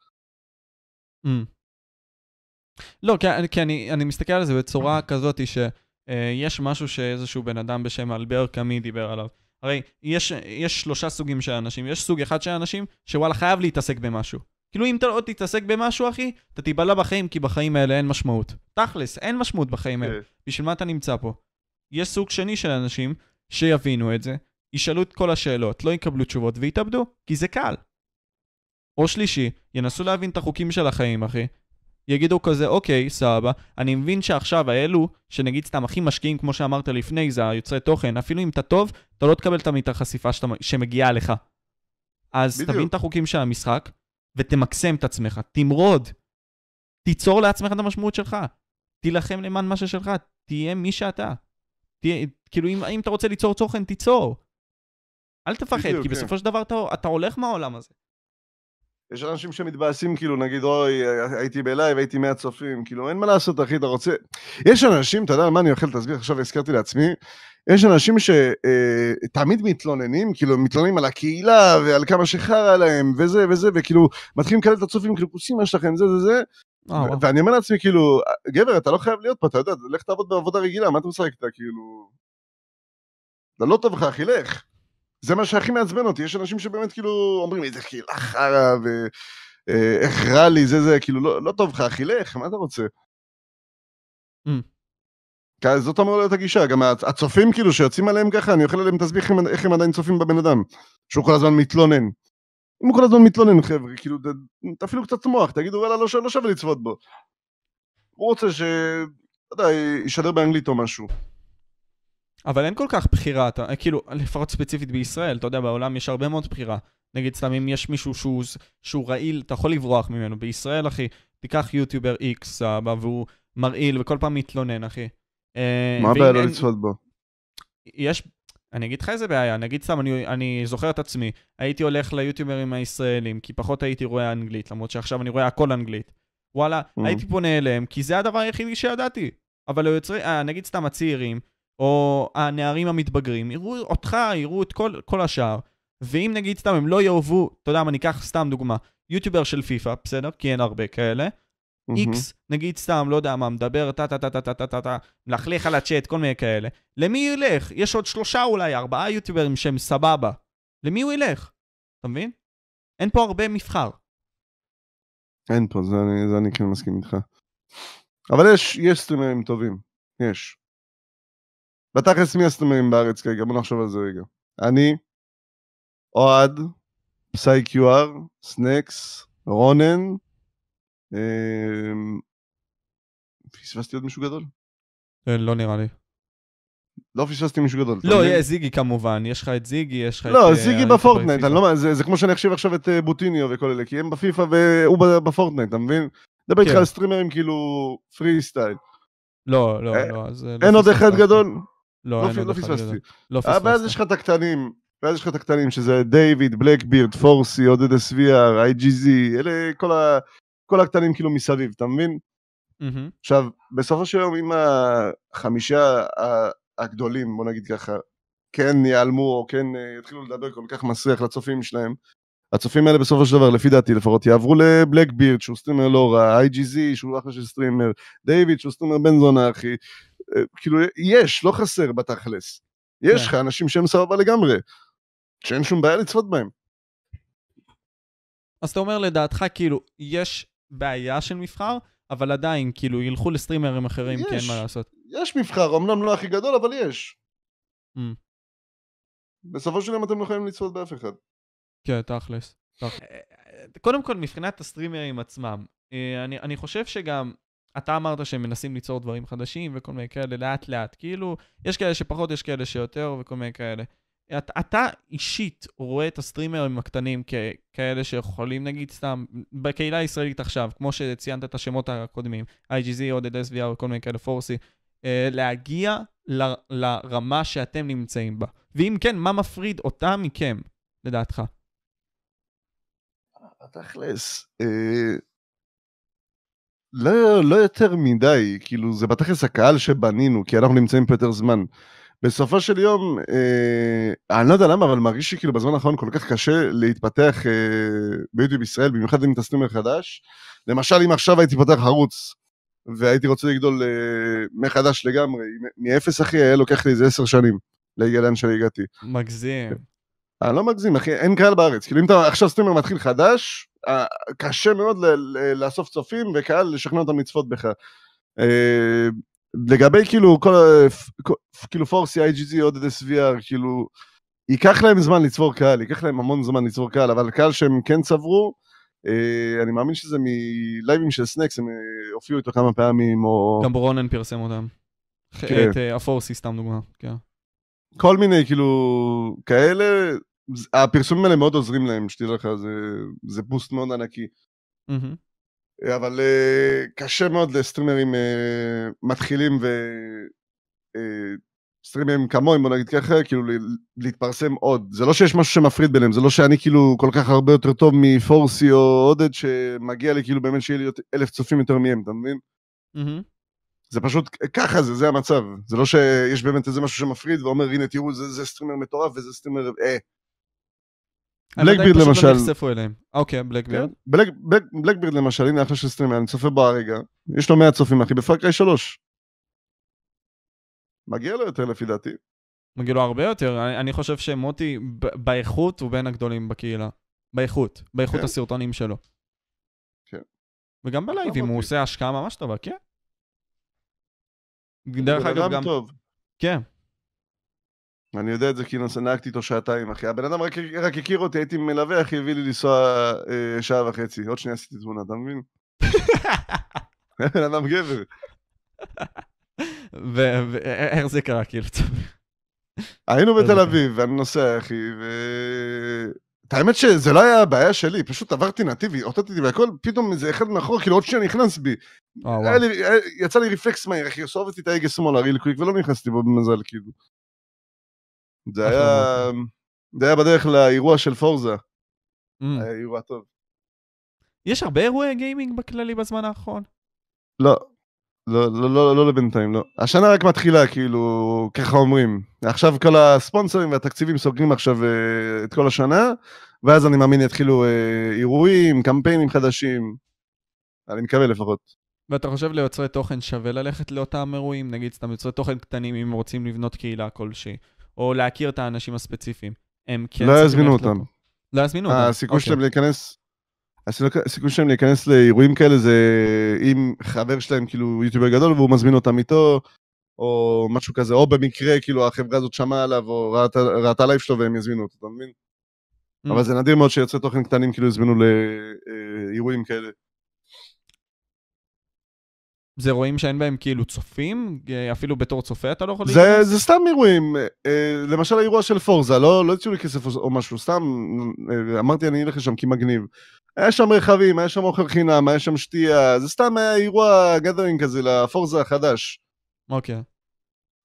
לא, כי אני מסתכל על זה בצורה כזאת שיש משהו שאיזשהו בן אדם בשם אלברט קאמי דיבר עליו. הרי יש שלושה סוגים של אנשים, יש סוג אחד של אנשים שוואלה חייב להתעסק במשהו. כאילו אם אתה לא תתעסק במשהו אחי, אתה תיבלה בחיים כי בחיים האלה אין משמעות. תכלס, אין משמעות בחיים האלה. בשביל מה אתה נמצא פה? יש סוג שני של אנשים שיבינו את זה, ישאלו את כל השאלות, לא יקבלו תשובות ויתאבדו, כי זה קל. או שלישי, ינסו להבין את החוקים של החיים אחי. יגידו כזה, אוקיי, סבא, אני מבין שעכשיו האלו, שנגיד סתם הכי משקיעים, כמו שאמרת לפני, זה יוצרי תוכן, אפילו אם אתה טוב, אתה לא תקבל תמיד את החשיפה שמגיעה לך. אז בדיוק. תבין את החוקים של המשחק, ותמקסם את עצמך, תמרוד, תיצור לעצמך את המשמעות שלך, תילחם למען מה ששלך, תהיה מי שאתה. כאילו, אם אתה רוצה ליצור תוכן, תיצור. אל תפחד, בדיוק, כי בסופו של דבר אתה הולך מהעולם הזה. יש אנשים שמתבאסים, כאילו, נגיד, אוי, הייתי בלייב, הייתי 100 צופים, כאילו, אין מה לעשות, אחי, אתה רוצה... יש אנשים, אתה יודע, מה אני אוכל, תסביר, עכשיו הזכרתי לעצמי, יש אנשים שתמיד מתלוננים, כאילו, מתלוננים על הקהילה, ועל כמה שחרה עליהם, וזה וזה, וכאילו, מתחילים לקלל את הצופים, כאילו, פוסים מה שלכם, זה, ואני אומר לעצמי, כאילו, גבר, אתה לא חייב להיות פה, אתה יודע, לך תעבוד בעבודה רגילה, מה אתה משחק, אתה, כאילו... אתה לא טוב לך, אחי, לך. זה מה שהכי מעצבן אותי, יש אנשים שבאמת כאילו אומרים, איזה קהילה חרה, ואיך רע לי, זה, כאילו, לא טוב לך, אחי, לך, מה אתה רוצה? זאת אמורה להיות הגישה, גם הצופים כאילו שיוצאים עליהם ככה, אני אוכל עליהם תסביך איך הם עדיין צופים בבן אדם, שהוא כל הזמן מתלונן. אם הוא כל הזמן מתלונן, חבר'ה, כאילו, תפעילו קצת מוח, תגידו, וואלה, לא שווה לצפות בו. הוא רוצה ש... לא יודע, ישדר באנגלית או משהו. אבל אין כל כך בחירה, כאילו לפחות ספציפית בישראל, אתה יודע, בעולם יש הרבה מאוד בחירה. נגיד סתם, אם יש מישהו שהוא רעיל, אתה יכול לברוח ממנו. בישראל, אחי, תיקח יוטיובר איקס, סבא, והוא מרעיל, וכל פעם מתלונן, אחי. מה הבעיה לא לצפות בו? יש, אני אגיד לך איזה בעיה, נגיד סתם, אני זוכר את עצמי, הייתי הולך ליוטיוברים הישראלים, כי פחות הייתי רואה אנגלית, למרות שעכשיו אני רואה הכל אנגלית. וואלה, הייתי פונה אליהם, כי זה הדבר היחיד שידעתי. אבל נגיד סתם הצעירים, או הנערים המתבגרים, יראו אותך, יראו את כל השאר. ואם נגיד סתם הם לא יאהבו, אתה יודע מה, ניקח סתם דוגמה, יוטיובר של פיפה, בסדר? כי אין הרבה כאלה. איקס, נגיד סתם, לא יודע מה, מדבר, מלכלך על הצ'אט, כל מיני כאלה. למי ילך? יש עוד 3 אולי 4 יוטיוברים שהם סבבה. למי הוא ילך? אתה מבין? אין פה הרבה מבחר. אין פה, זה אני כן מסכים איתך. אבל יש סטרימרים טובים. יש. בתכלס מי הסטרימרים בארץ כרגע? בוא נחשוב על זה רגע. אני, עודד, פסי-קיואר, סנקס, רונן, פספסתי עוד מישהו גדול? לא נראה לי. לא פספסתי מישהו גדול. לא, יש זיגי כמובן, יש לך את זיגי, יש לך את... לא, זיגי בפורטנייט, זה כמו שאני חשיב עכשיו את בוטיניו וכל אלה, כי הם בפיפה והוא בפורטנייט, אתה מבין? דבר איתך על סטרימרים כאילו פרי סטייל. לא, לא. אין עוד אחד גדול? לא, אין עוד אחד גדול. לא פספסתי. הבאז יש לך את הקטנים. ואז יש לך את הקטנים, שזה דייביד, בלאקבירד, פורסי, עודד סביאר, IGZ, אלה כל הקטנים כאילו מסביב, אתה מבין? עכשיו, בסופו של יום, אם 5 הגדולים, בוא נגיד ככה, כן ייעלמו או כן יתחילו לדבר כל כך מסריח לצופים שלהם, הצופים האלה בסופו של דבר, לפי דעתי לפחות, יעברו לבלאקבירד, שהוא סטרימר לא רע, IGZ, שהוא אחלה של סטרימר, דייביד, שהוא סטרימר בן זונה, אחי, כאילו, יש, לא חסר בתכלס. יש לך אנשים שהם סבבה לגמרי. שאין שום בעיה לצפות בהם. אז אתה אומר לדעתך, כאילו, יש בעיה של מבחר, אבל עדיין, כאילו, ילכו לסטרימרים אחרים, כי אין מה לעשות. יש מבחר, אמנם לא הכי גדול, אבל יש. בסופו של יום אתם לא יכולים לצפות באף אחד. כן, תכלס. קודם כל, מבחינת הסטרימרים עצמם, אני חושב שגם, אתה אמרת שהם מנסים ליצור דברים חדשים, וכל מיני כאלה, לאט לאט, כאילו, יש כאלה שפחות, יש כאלה שיותר, וכל מיני כאלה. אתה אישית רואה את הסטרימרים הקטנים כאלה שיכולים, נגיד סתם, בקהילה הישראלית עכשיו, כמו שציינת את השמות הקודמים, IGZ, עודד SVR וכל מיני כאלה, פורסי, להגיע לרמה שאתם נמצאים בה. ואם כן, מה מפריד אותה מכם, לדעתך? התכלס, לא יותר מדי, כאילו זה בתכלס הקהל שבנינו, כי אנחנו נמצאים פה יותר זמן. בסופו של יום, אני לא יודע למה, אבל מרגיש שכאילו בזמן האחרון כל כך קשה להתפתח ביוטיוב ישראל, במיוחד אם תסטרימר חדש. למשל, אם עכשיו הייתי פותח ערוץ, והייתי רוצה לגדול מחדש לגמרי, מאפס אחי, היה לוקח לי איזה 10 שנים, להגיע לאן שהגעתי. מגזים. אני לא מגזים, אחי, אין קהל בארץ. כאילו אם אתה עכשיו סטרימר מתחיל חדש, קשה מאוד לאסוף צופים, וקהל לשכנע אותם לצפות בך. לגבי כאילו פורסי, IGZ, עודד SVR, כאילו, ייקח להם זמן לצבור קהל, ייקח להם המון זמן לצבור קהל, אבל קהל שהם כן צברו, אני מאמין שזה מלייבים של סנקס, הם הופיעו איתו כמה פעמים, או... גם רונן פרסם אותם. את הפורסי, סתם דוגמה, כן. כל מיני, כאילו, כאלה, הפרסומים האלה מאוד עוזרים להם, שתהיה לך, זה בוסט מאוד ענקי. אבל קשה מאוד לסטרימרים מתחילים וסטרימרים כמוהם, בוא נגיד ככה, כאילו להתפרסם עוד. זה לא שיש משהו שמפריד ביניהם, זה לא שאני כאילו כל כך הרבה יותר טוב מפורסי או עודד, שמגיע לי כאילו באמת שיהיה לי 1000 צופים יותר מהם, אתה מבין? זה פשוט, ככה זה המצב. זה לא שיש באמת איזה משהו שמפריד ואומר, הנה תראו, זה סטרימר מטורף וזה סטרימר, בלאקבירד למשל. אוקיי, בלאקבירד. בלאקבירד למשל, הנה אחלה של סטרימר, אני צופה בו הרגע, יש לו 100 צופים, אחי, בפארקריי 3. מגיע לו יותר לפי דעתי. מגיע לו הרבה יותר, אני חושב שמוטי באיכות הוא בין הגדולים בקהילה. באיכות הסרטונים שלו. כן. וגם בלייבים, הוא עושה השקעה ממש טובה, כן? דרך אגב גם... טוב. כן. אני יודע את זה כי נעקתי איתו 2 שעות, אחי. הבן אדם רק הכיר אותי, הייתי מלווה, אחי, הביא לי לנסוע 1.5 שעות. עוד שנייה עשיתי תמונה, אתה מבין? בן אדם גבר. ואיך זה קרה, כאילו? היינו בתל אביב, ואני נוסע, אחי, האמת שזה לא היה הבעיה שלי, פשוט עברתי נתיבי, אותתתי והכל, פתאום זה אחד מאחור, כאילו עוד שנייה נכנס בי. יצא לי ריפלקס מהיר, אחי, סובבתי את ההגה שמאלה, ריל קוויק, ולא נכנסתי בו במזל, כאילו. זה היה בדרך לאירוע של פורזה. היה אירוע טוב. יש הרבה אירועי גיימינג בכללי בזמן האחרון? לא. לא לבינתיים, לא. השנה רק מתחילה, כאילו, ככה אומרים. עכשיו כל הספונסרים והתקציבים סוגרים עכשיו את כל השנה, ואז אני מאמין יתחילו אירועים, קמפיינים חדשים. אני מקווה לפחות. ואתה חושב ליוצרי תוכן שווה ללכת לאותם אירועים? נגיד, סתם יוצרי תוכן קטנים, אם רוצים לבנות קהילה כלשהי, או להכיר את האנשים הספציפיים. הם כן לא יזמינו אותם. לא יזמינו אותם. הסיכוי שלהם להיכנס... הסיכוי שלהם להיכנס לאירועים כאלה זה אם חבר שלהם כאילו יוטיובר גדול והוא מזמין אותם איתו או משהו כזה, או במקרה כאילו החברה הזאת שמעה עליו או ראתה לייב שלו והם יזמינו אותו, אתה מבין? אבל זה נדיר מאוד שיוצא תוכן קטנים כאילו יזמינו לאירועים כאלה. זה רואים שאין בהם כאילו צופים? אפילו בתור צופה אתה לא יכול להיכנס? זה סתם אירועים. למשל האירוע של פורזה, לא יצאו לי כסף או משהו, סתם אמרתי אני אלך לשם כי מגניב. היה שם רחבים, היה שם אוכל חינם, היה שם שתייה, זה סתם היה אירוע גדרינג כזה לפורזה החדש. אוקיי.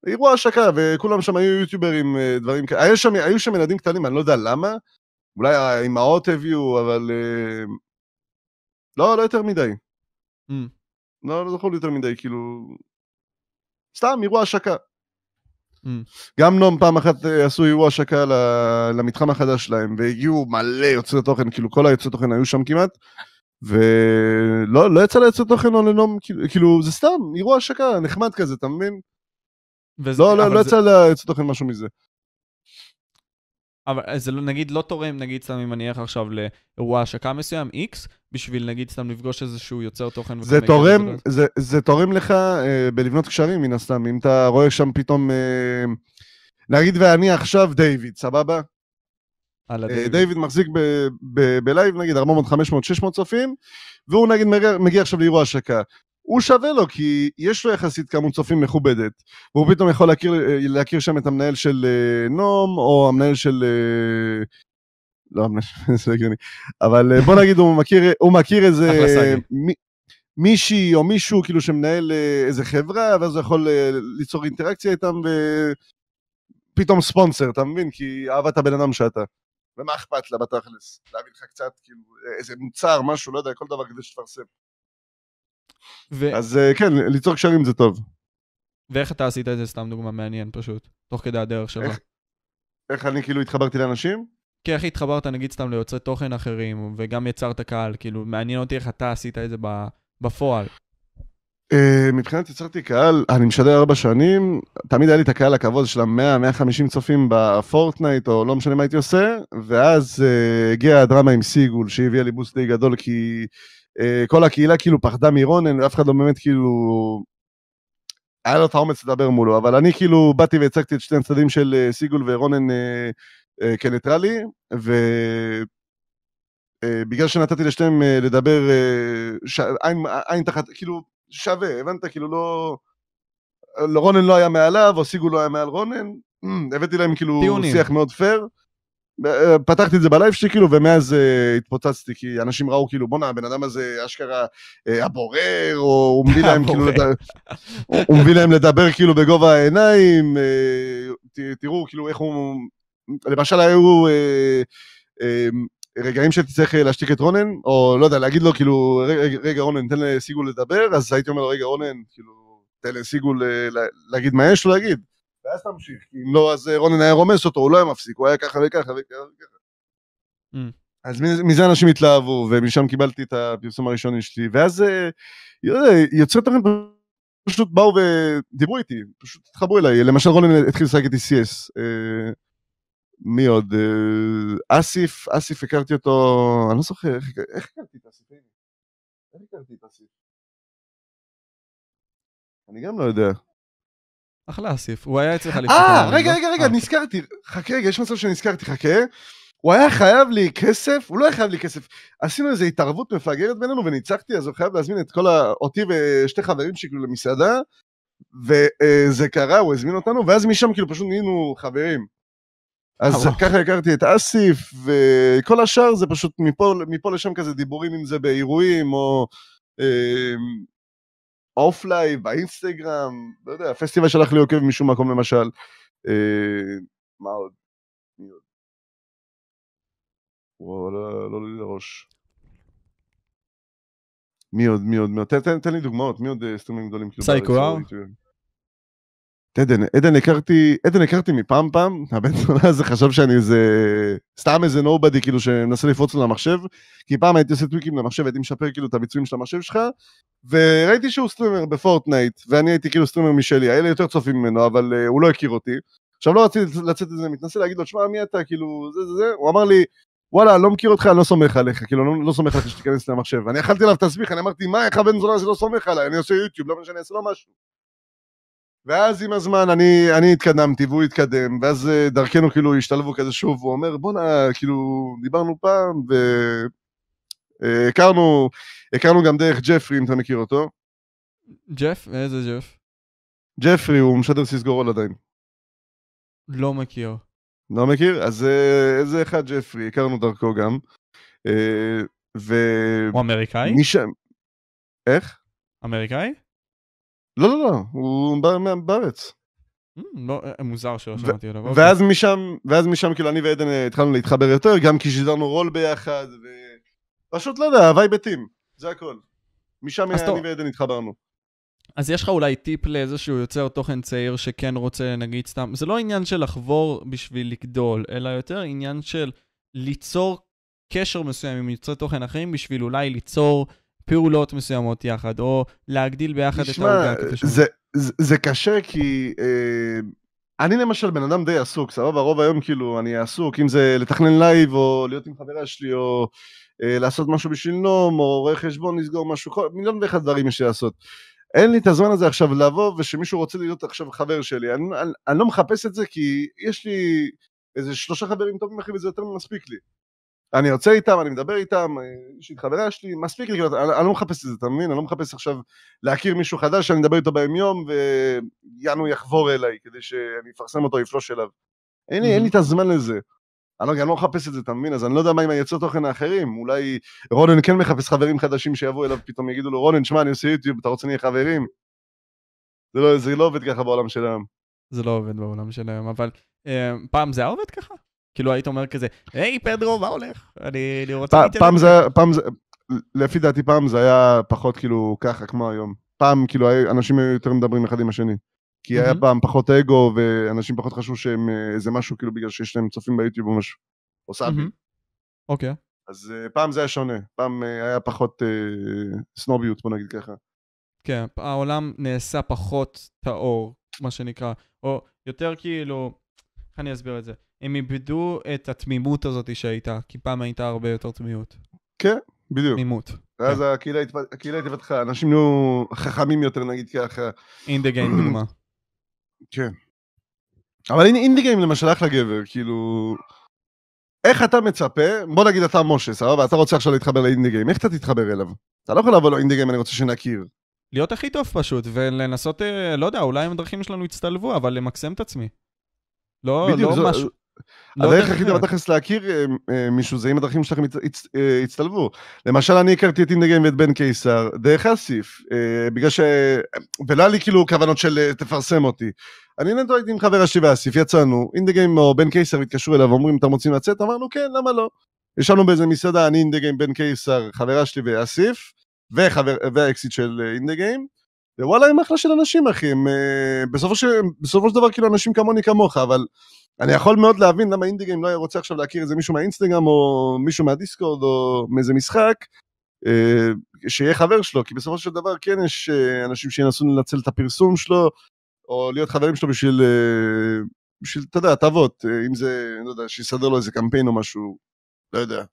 אירוע שקה, וכולם שם היו יוטיוברים, דברים כאלה. היו שם ילדים קטנים, אני לא יודע למה, אולי האימהות הביאו, אבל... לא יותר מדי. לא זכור לי יותר מדי, כאילו... סתם, אירוע שקה. גם נום פעם אחת עשו אירוע שקה למתחם החדש שלהם, והגיעו מלא יוצאי תוכן, כאילו כל היוצאי תוכן היו שם כמעט, ולא יצא ליוצאי תוכן או לנום, כאילו זה סתם, אירוע שקה, נחמד כזה, אתה מבין? לא יצא ליוצאי תוכן משהו מזה. אבל זה נגיד לא תורם, נגיד סתם אם אני אלך עכשיו לאירוע שקה מסוים, X, בשביל נגיד סתם לפגוש איזשהו יוצר תוכן. זה תורם לך בלבנות קשרים מן הסתם, אם אתה רואה שם פתאום, נגיד ואני עכשיו דייביד, סבבה? דייביד מחזיק בלייב נגיד 400, 500, 600 צופים, והוא נגיד מגיע עכשיו לאירוע שקה. הוא שווה לו, כי יש לו יחסית כמות צופים מכובדת, והוא פתאום יכול להכיר שם את המנהל של נום, או המנהל של... לא, המנהל של גרני, אבל בוא נגיד, הוא מכיר איזה מישהי או מישהו, כאילו שמנהל איזה חברה, ואז הוא יכול ליצור אינטראקציה איתם, ופתאום ספונסר, אתה מבין? כי אהבת הבן אדם שאתה. ומה אכפת לה בתכלס? להביא לך קצת, כאילו, איזה מוצר, משהו, לא יודע, כל דבר כדי שתפרסם. אז כן, ליצור קשרים זה טוב. ואיך אתה עשית את זה? סתם דוגמה מעניין פשוט, תוך כדי הדרך שלך. איך אני כאילו התחברתי לאנשים? כן, איך התחברת נגיד סתם ליוצרי תוכן אחרים, וגם יצרת קהל, כאילו מעניין אותי איך אתה עשית את זה בפועל. מבחינת יצרתי קהל, אני משדר 4 שנים, תמיד היה לי את הקהל הכבוד של ה-100-150 צופים בפורטנייט, או לא משנה מה הייתי עושה, ואז הגיעה הדרמה עם סיגול, שהביאה לי בוסט די גדול, כי... כל הקהילה כאילו פחדה מרונן, ואף אחד לא באמת כאילו, היה לו את האומץ לדבר מולו, אבל אני כאילו באתי והצגתי את שתי הצדדים של סיגול ורונן כניטרלי, ובגלל שנתתי לשתיהם לדבר עין תחת, כאילו שווה, הבנת? כאילו לא, רונן לא היה מעליו, או סיגול לא היה מעל רונן, הבאתי להם כאילו שיח מאוד פייר, פתחתי את זה בלייב שלי כאילו, ומאז התפוצצתי, כי אנשים ראו כאילו, בונה, הבן אדם הזה אשכרה הבורר, או הוא מביא להם כאילו, הוא מביא להם לדבר כאילו בגובה העיניים, תראו כאילו איך הוא, למשל היו רגעים שתצטרך להשתיק את רונן, או לא יודע, להגיד לו כאילו, רגע רונן, תן לסיגול לדבר, אז הייתי אומר לו, רגע רונן, כאילו, תן לסיגול להגיד מה יש לו להגיד. ואז תמשיך, כי אם לא, אז רונן היה רומס אותו, הוא לא היה מפסיק, הוא היה ככה וככה וככה. אז מזה אנשים התלהבו, ומשם קיבלתי את הפרסום הראשוני שלי, ואז יוצרי תוכן פשוט באו ודיברו איתי, פשוט התחברו אליי, למשל רונן התחיל לשחק איתי CS, מי עוד? אסיף, הכרתי אותו, אני לא זוכר, איך הכרתי את אסיף? אני גם לא יודע. אחלה אסיף, הוא היה אצלך לפני... רגע, נזכרתי, חכה, יש מצב שנזכרתי, חכה, הוא היה חייב לי כסף, הוא לא היה חייב לי כסף, עשינו איזו התערבות מפגרת בינינו וניצחתי, אז הוא חייב להזמין את כל אותי ושתי חברים שכאילו למסעדה, וזה קרה, הוא הזמין אותנו, ואז משם כאילו פשוט נהיינו חברים. אז ככה הכרתי את אסיף, וכל השאר זה פשוט מפה לשם כזה דיבורים, אם זה באירועים, או אופלייב, באינסטגרם, לא יודע, הפסטיבל שלח לי עוקב משום מקום למשל. מה עוד? לא עולה לי לראש. מי עוד, תן לי דוגמאות, מי עוד סתומים גדולים? סייקו-אר? עדן הכרתי מפעם, הבן תולה הזה חשב שאני סתם איזה נובדי, כאילו שמנסה לפרוץ לו למחשב, כי פעם הייתי עושה טוויקים למחשב, הייתי משפר כאילו את הביצועים של המחשב שלך, וראיתי שהוא סטרימר בפורטנייט, ואני הייתי כאילו סטרימר משלי, האלה יותר צופים ממנו, אבל הוא לא הכיר אותי, עכשיו לא רציתי לצאת את זה, מתנסה להגיד לו, תשמע, מי אתה, כאילו, זה, הוא אמר לי, וואלה, לא מכיר אותך, אני לא סומך עליך, כאילו, לא סומך עליך שתיכנס למחשב, אני אכלתי עליו תסביך, אני אמרתי, מה, איך הבן זונה הזה לא סומך עליי, אני עושה יוטיוב, למה שאני אעשה לו משהו? ואז עם הזמן אני התקדמתי, והוא התקדם, ואז דרכנו כאילו השתלבו כזה שוב, הוא אומר, בוא נע, כאילו, דיברנו פעם, הכרנו גם דרך ג'פרי, אם אתה מכיר אותו. ג'ף? איזה ג'ף? ג'פרי, הוא משדר סי-אס-גו עדיין. לא מכיר. לא מכיר? אז איזה אחד ג'פרי, הכרנו דרכו גם. הוא אמריקאי? איך? אמריקאי? לא, הוא בארץ. מוזר שלא שמעתי עליו. ואז משם כאילו אני ועדן התחלנו להתחבר יותר, גם כי שידרנו רול ביחד, פשוט לא יודע, הווי ביתים, זה הכל. משם אני ועדן התחברנו. אז יש לך אולי טיפ לאיזשהו יוצר תוכן צעיר שכן רוצה, נגיד סתם, זה לא עניין של לחבור בשביל לגדול, אלא יותר עניין של ליצור קשר מסוים עם יוצרי תוכן אחרים, בשביל אולי ליצור פעולות מסוימות יחד, או להגדיל ביחד את ההוגה. זה קשה כי אני למשל בן אדם די עסוק, סבבה, רוב היום כאילו אני עסוק, אם זה לתכנן לייב, או להיות עם חברה שלי, או לעשות משהו בשביל נום, או רואה חשבון, לסגור משהו, מיליון ואחד דברים יש לעשות. אין לי את הזמן הזה עכשיו לבוא, ושמישהו רוצה להיות עכשיו חבר שלי. אני לא מחפש את זה, כי יש לי איזה 3 חברים טובים אחרים, וזה יותר מספיק לי. אני יוצא איתם, אני מדבר איתם, יש לי חברה שלי, מספיק לי, אני לא מחפש את זה, אתה מבין? אני לא מחפש עכשיו להכיר מישהו חדש, שאני מדבר איתו ביום יום, ויאנו יחבור אליי, כדי שאני אפרסם אותו, יפלוש אליו. אין לי את הזמן לזה. אני לא מחפש את זה, אתה מבין? אז אני לא יודע מה עם היצור תוכן האחרים, אולי רונן כן מחפש חברים חדשים שיבואו אליו, פתאום יגידו לו, רונן, שמע, אני עושה יוטיוב, אתה רוצה נהיה חברים? זה לא עובד ככה בעולם שלהם. זה לא עובד בעולם שלהם, אבל פעם זה עובד ככה? כאילו היית אומר כזה, היי פדרו, מה הולך? אני רוצה... פעם זה, לפי דעתי פעם זה היה פחות כאילו ככה כמו היום. פעם כאילו אנשים יותר מדברים אחד עם השני. כי היה פעם פחות אגו, ואנשים פחות חשבו שהם איזה משהו, כאילו בגלל שיש להם צופים ביוטיוב או משהו. או סאבי. אוקיי. אז פעם זה היה שונה. פעם היה פחות סנוביות, בוא נגיד ככה. כן, העולם נעשה פחות טהור, מה שנקרא. או יותר כאילו, איך אני אסביר את זה? הם איבדו את התמימות הזאת שהייתה, כי פעם הייתה הרבה יותר תמימות. כן, בדיוק. תמימות. אז הקהילה התפתחה, אנשים נהיו חכמים יותר, נגיד ככה. אינדי גיימד דוגמה. כן. אבל אינדי גיימד למשל אחלה גבר, כאילו... איך אתה מצפה, בוא נגיד אתה משה, סבבה, אתה רוצה עכשיו להתחבר לאינדי גיימד, איך אתה תתחבר אליו? אתה לא יכול לבוא לאינדי גיימד, אני רוצה שנכיר. להיות הכי טוב פשוט, ולנסות, לא יודע, אולי עם הדרכים שלנו יצטלבו, אבל למקסם את עצמי. לא משהו. הדרך הכי טובה תכלס להכיר מישהו זה אם הדרכים שלכם הצטלבו. למשל אני הכרתי את אינדי גיימד ואת בן קיסר דרך אסיף, בגלל ש... ולא לי כאילו כוונות של תפרסם אותי. אני נטו הייתי עם חבר השלי ואסיף, יצאנו, אינדי גיימד או בן קיסר התקשרו אליו ואומרים אתם רוצים לצאת? אמרנו כן, למה לא? ישבנו באיזה מסעדה, אני אינדי גיימד, בן קיסר, חברה שלי ואסיף, והאקסיט של אינדי גיימד. ווואלה הם אחלה של אנשים אחי, בסופו של דבר כאילו אנשים כמוני כמוך, אבל אני יכול מאוד להבין למה אינדי גיימד לא היה רוצה עכשיו להכיר איזה מישהו מהאינסטגרם או מישהו מהדיסקורד או מאיזה משחק, שיהיה חבר שלו, כי בסופו של דבר כן יש אנשים שינסו לנצל את הפרסום שלו, או להיות חברים שלו בשביל אתה יודע, תוות, אם זה, לא יודע, שיסדר לו איזה קמפיין או משהו, לא יודע.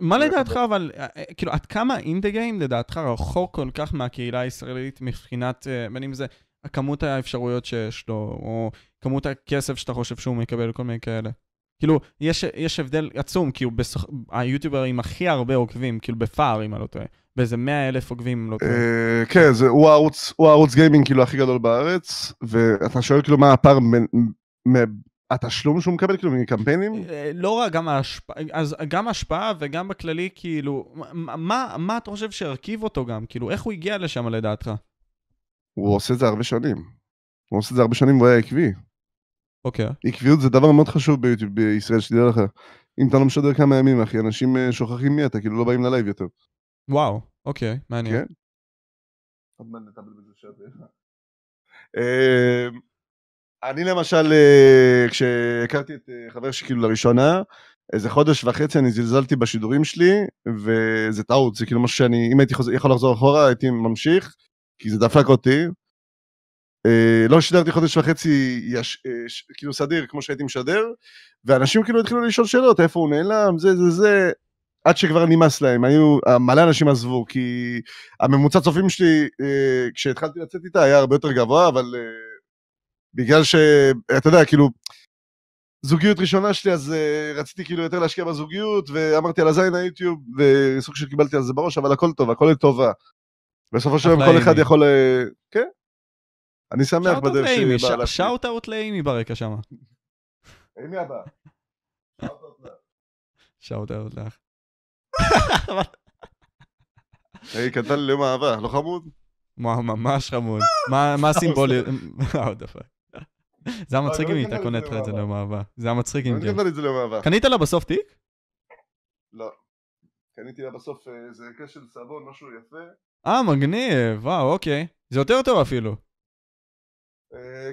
מה לדעתך אבל, כאילו, עד כמה אינדי גיימד לדעתך רחוק כל כך מהקהילה הישראלית מבחינת, בין אם זה... הכמות האפשרויות שיש לו, או כמות הכסף שאתה חושב שהוא מקבל, כל מיני כאלה. כאילו, יש הבדל עצום, כי היוטיוברים הכי הרבה עוקבים, כאילו בפער, אם אני לא טועה, באיזה 100,000 עוקבים, אם לא טועה. כן, הוא הערוץ גיימינג, כאילו, הכי גדול בארץ, ואתה שואל, כאילו, מה הפער התשלום שהוא מקבל כאילו מקמפיינים? לא רק, גם השפעה וגם בכללי כאילו, מה אתה חושב שהרכיב אותו גם? כאילו, איך הוא הגיע לשם לדעתך? הוא עושה את זה הרבה שנים. הוא עושה את זה הרבה שנים והוא היה עקבי. אוקיי. עקביות זה דבר מאוד חשוב ביוטיוב בישראל, שתדע לך. אם אתה לא משדר כמה ימים, אחי, אנשים שוכחים מי אתה, כאילו לא באים ללייב יותר. וואו, אוקיי, מעניין. כן? עוד מעט נטבל בזה שעה. אני למשל, כשהכרתי את חבר שכאילו לראשונה, איזה חודש וחצי אני זלזלתי בשידורים שלי, וזה טעות, זה כאילו משהו שאני, אם הייתי יכול לחזור אחורה, הייתי ממשיך, כי זה דפק אותי. לא שידרתי חודש וחצי, כאילו סדיר, כמו שהייתי משדר, ואנשים כאילו התחילו לשאול שאלות, איפה הוא נעלם, זה, עד שכבר נמאס להם, מלא אנשים עזבו, כי הממוצע צופים שלי, כשהתחלתי לצאת איתה, היה הרבה יותר גבוה, אבל... בגלל שאתה יודע, כאילו, זוגיות ראשונה שלי, אז רציתי כאילו יותר להשקיע בזוגיות, ואמרתי על הזין היוטיוב, וסוג שקיבלתי על זה בראש, אבל הכל טוב, הכל טובה. בסופו של יום כל אחד יכול... כן? אני שמח בדרך שבא... שאוט אאוט לאימי ברקע שם. אימי הבא. שאוט אאוט לך. שאוט אאוט לך. היי, קנתה לי ליום אהבה, לא חמוד? ממש חמוד. מה הסימבוליות? זה המצחיק אם אתה קונית לך את זה לא מהווה. זה המצחיק אם כן. קנית לה בסוף תיק? לא. קניתי לה בסוף איזה קשל סבון, משהו יפה. מגניב. וואו, אוקיי. זה יותר טוב אפילו.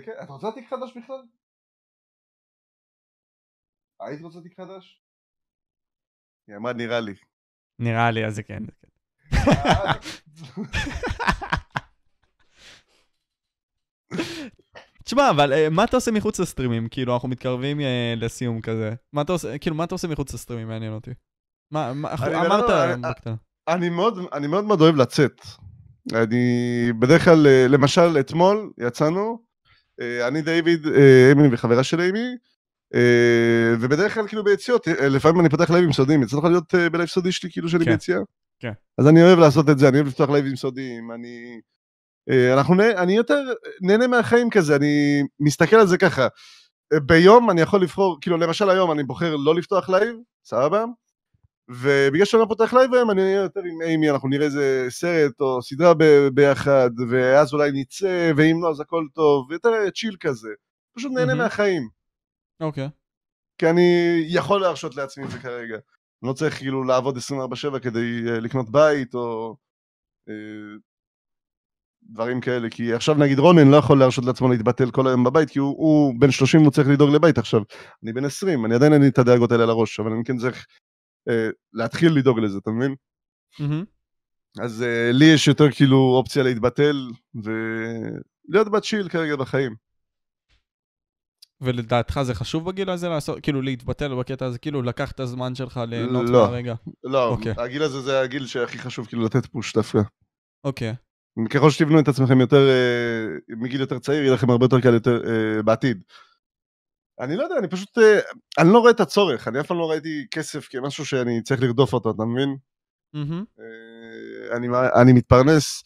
כן, את רוצה תיק חדש בכלל? היית רוצה תיק חדש? היא אמרה נראה לי. נראה לי, אז זה כן. תשמע, אבל מה אתה עושה מחוץ לסטרימים? כאילו, אנחנו מתקרבים לסיום כזה. מה אתה עושה, כאילו, מה אתה עושה מחוץ לסטרימים? מעניין אותי. מה, אמרת... אני מאוד אוהב לצאת. אני בדרך כלל, למשל, אתמול יצאנו, אני דייביד, אמי וחברה של אמי, ובדרך כלל, כאילו, ביציאות, לפעמים אני פתח לייבים סודיים, יצא לך להיות בלייב סודי שלי, כאילו, שאני ביציאה? כן. אז אני אוהב לעשות את זה, אני אוהב לפתוח לייבים סודיים, אני יותר נהנה מהחיים כזה, אני מסתכל על זה ככה, ביום אני יכול לבחור, כאילו למשל היום אני בוחר לא לפתוח לייב, סבבה, ובגלל שאני לא פותח לייב היום, אני אהיה יותר עם אימי, אנחנו נראה איזה סרט או סדרה ביחד, ואז אולי נצא, ואם לא, אז הכל טוב, יותר צ'יל כזה, פשוט נהנה מהחיים. אוקיי. כי אני יכול להרשות לעצמי את זה כרגע, אני לא צריך כאילו לעבוד 24/7 כדי לקנות בית, או... דברים כאלה, כי עכשיו נגיד רונן לא יכול להרשות לעצמו להתבטל כל היום בבית, כי הוא בן 30 הוא צריך לדאוג לבית עכשיו, אני בן 20, אני עדיין אין לי את הדאגות האלה לראש, אבל אני כן צריך להתחיל לדאוג לזה, אתה מבין? אז לי יש יותר כאילו אופציה להתבטל, ולהיות בצ'יל כרגע בחיים. ולדעתך זה חשוב בגיל הזה לעשות, כאילו להתבטל בקטע הזה, כאילו לקח את הזמן שלך ליהנות מהרגע? לא, הגיל הזה זה הגיל שהכי חשוב, כאילו לתת פוש דווקא. אוקיי. ככל שתבנו את עצמכם יותר, מגיל יותר צעיר, יהיה לכם הרבה יותר קל יותר בעתיד. אני לא יודע, אני פשוט, אני לא רואה את הצורך, אני אף פעם לא ראיתי כסף כמשהו שאני צריך לרדוף אותו, אתה מבין? אני מתפרנס,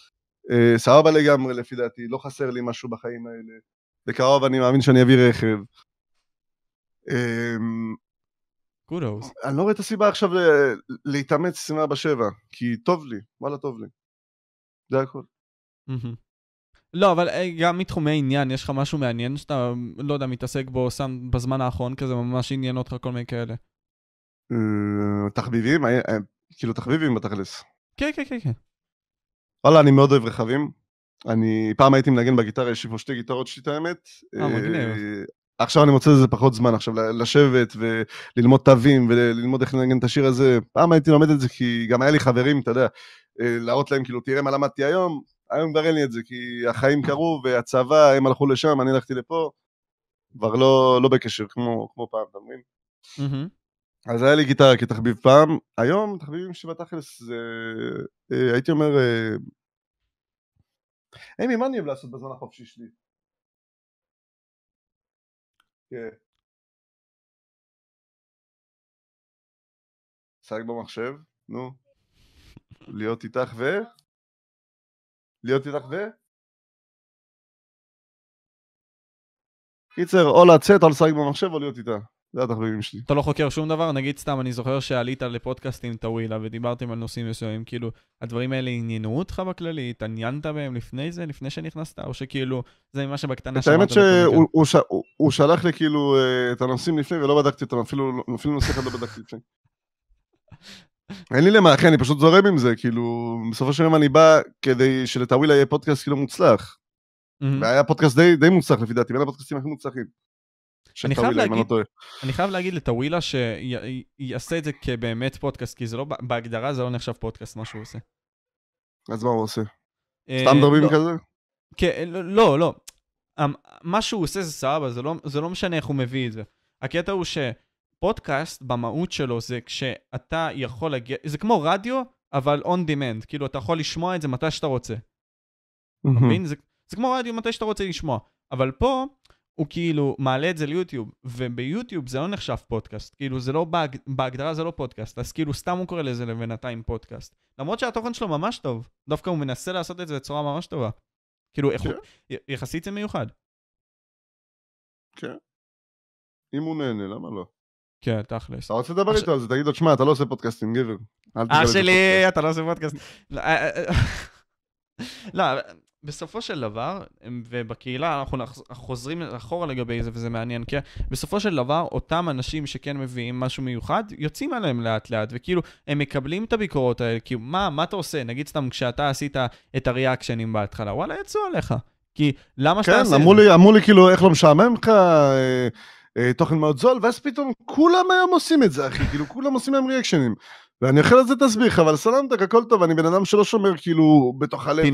סבבה לגמרי לפי דעתי, לא חסר לי משהו בחיים האלה, בקרוב אני מאמין שאני אביא רכב. אני לא רואה את הסיבה עכשיו להתאמץ סימה בשבע, כי טוב לי, וואלה טוב לי. זה הכל. לא, אבל גם מתחומי עניין, יש לך משהו מעניין שאתה, לא יודע, מתעסק בו, שם בזמן האחרון כזה, ממש עניין אותך כל מיני כאלה. תחביבים? כאילו תחביבים בתכלס. כן, כן, כן. וואלה, אני מאוד אוהב רכבים. אני פעם הייתי מנגן בגיטרה, יש לי פה שתי גיטרות שלי את האמת. מגניב. עכשיו אני מוצא לזה פחות זמן, עכשיו לשבת וללמוד תווים וללמוד איך לנגן את השיר הזה. פעם הייתי לומד את זה כי גם היה לי חברים, אתה יודע, להראות להם כאילו תראה מה למדתי היום, היום כבר אין לי את זה, כי החיים קרו והצבא, הם הלכו לשם, אני הלכתי לפה, כבר לא בקשר כמו פעם, אתה מבין? אז היה לי גיטרה כתחביב פעם, היום תחביבים שבתכלס, הייתי אומר, אימי, מה אני אוהב לעשות בזמן החופשי שלי? שחק במחשב, נו, להיות איתך ו... קיצר, או לצאת, או לשחק במחשב, או להיות איתה. זה התחביבים שלי. אתה לא חוקר שום דבר? נגיד סתם, אני זוכר שעלית לפודקאסטים טווילה ודיברתם על נושאים מסוימים, כאילו, הדברים האלה עניינו אותך בכללי, התעניינת בהם לפני זה, לפני שנכנסת, או שכאילו, זה ממה שבקטנה שמעת. את האמת שהוא שלח לי כאילו את הנושאים לפני, ולא בדקתי אותם, אפילו נושא אחד לא בדקתי לפני. אין לי למה, אחי, אני פשוט זורם עם זה, כאילו, בסופו של יום אני בא כדי שלטווילה יהיה פודקאסט כאילו מוצלח. והיה פודקאסט די מוצלח לפי דעתי, בין הפודקאסטים הכי מוצלחים. אני חייב להגיד לטווילה שיעשה את זה כבאמת פודקאסט, כי בהגדרה זה לא נחשב פודקאסט מה שהוא עושה. אז מה הוא עושה? סתם דברים כזה? לא, לא. מה שהוא עושה זה סבבה, זה לא משנה איך הוא מביא את זה. הקטע הוא שפודקאסט במהות שלו זה כשאתה יכול להגיע, זה כמו רדיו, אבל on demand, כאילו אתה יכול לשמוע את זה מתי שאתה רוצה. זה כמו רדיו מתי שאתה רוצה לשמוע, אבל פה הוא כאילו מעלה את זה ליוטיוב, וביוטיוב זה לא נחשב פודקאסט, כאילו זה לא, בהגדרה זה לא פודקאסט, אז כאילו סתם הוא קורא לזה לבינתיים פודקאסט, למרות שהתוכן שלו ממש טוב, דווקא הוא מנסה לעשות את זה בצורה ממש טובה, כאילו יחסית זה מיוחד. כן, אם הוא נהנה, למה לא? כן, תכלס. אתה רוצה לדבר איתו, אז תגיד לו, שמע, אתה לא עושה פודקאסטים, גבר. אח שלי, אתה לא עושה פודקאסט. לא, בסופו של דבר, ובקהילה אנחנו חוזרים אחורה לגבי זה, וזה מעניין, כי בסופו של דבר, אותם אנשים שכן מביאים משהו מיוחד, יוצאים עליהם לאט לאט, וכאילו, הם מקבלים את הביקורות האלה, כי מה אתה עושה? נגיד סתם, כשאתה עשית את הריאקשנים בהתחלה, וואלה, יצאו עליך, כי למה שאתה עושה? כן, אמרו לי כאילו, איך לא משעמם לך, תוכן מאוד זול, ואז פתאום כולם היום עושים את זה, אחי, כאילו, כולם עושים להם ריאקשנים. ואני אוכל את זה תסביך, אבל סלמתק, הכל טוב, אני בן אדם שלא שומר, כאילו, בתוך הלב,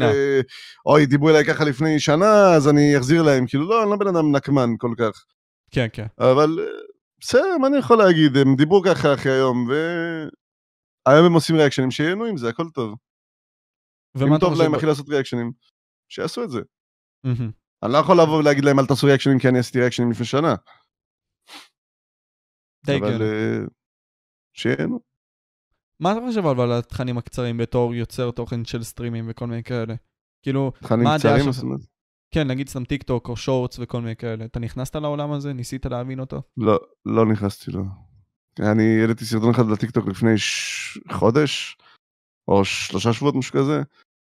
אוי, דיברו אליי ככה לפני שנה, אז אני אחזיר להם, כאילו, לא, אני לא בן אדם נקמן כל כך. כן, כן. אבל, בסדר, מה אני יכול להגיד, הם דיברו ככה אחרי היום, והיום הם עושים ריאקשנים, שיהנו עם זה, הכל טוב. אם טוב להם, אחי לעשות ריאקשנים, שיעשו את זה. אני לא יכול לעבור להגיד להם, אל תעשו ריאקשנים, כי אני עשיתי ריאקשנים לפני שנה. אבל, שיהנו. מה אתה חושב על התכנים הקצרים בתור יוצר תוכן של סטרימים וכל מיני כאלה? כאילו, מה הדעה שלך? כן, נגיד סתם טיק טוק או שורטס וכל מיני כאלה. אתה נכנסת לעולם הזה? ניסית להבין אותו? לא, לא נכנסתי, לא. אני העליתי סרטון אחד לטיק טוק לפני חודש, או 3 שבועות משהו כזה,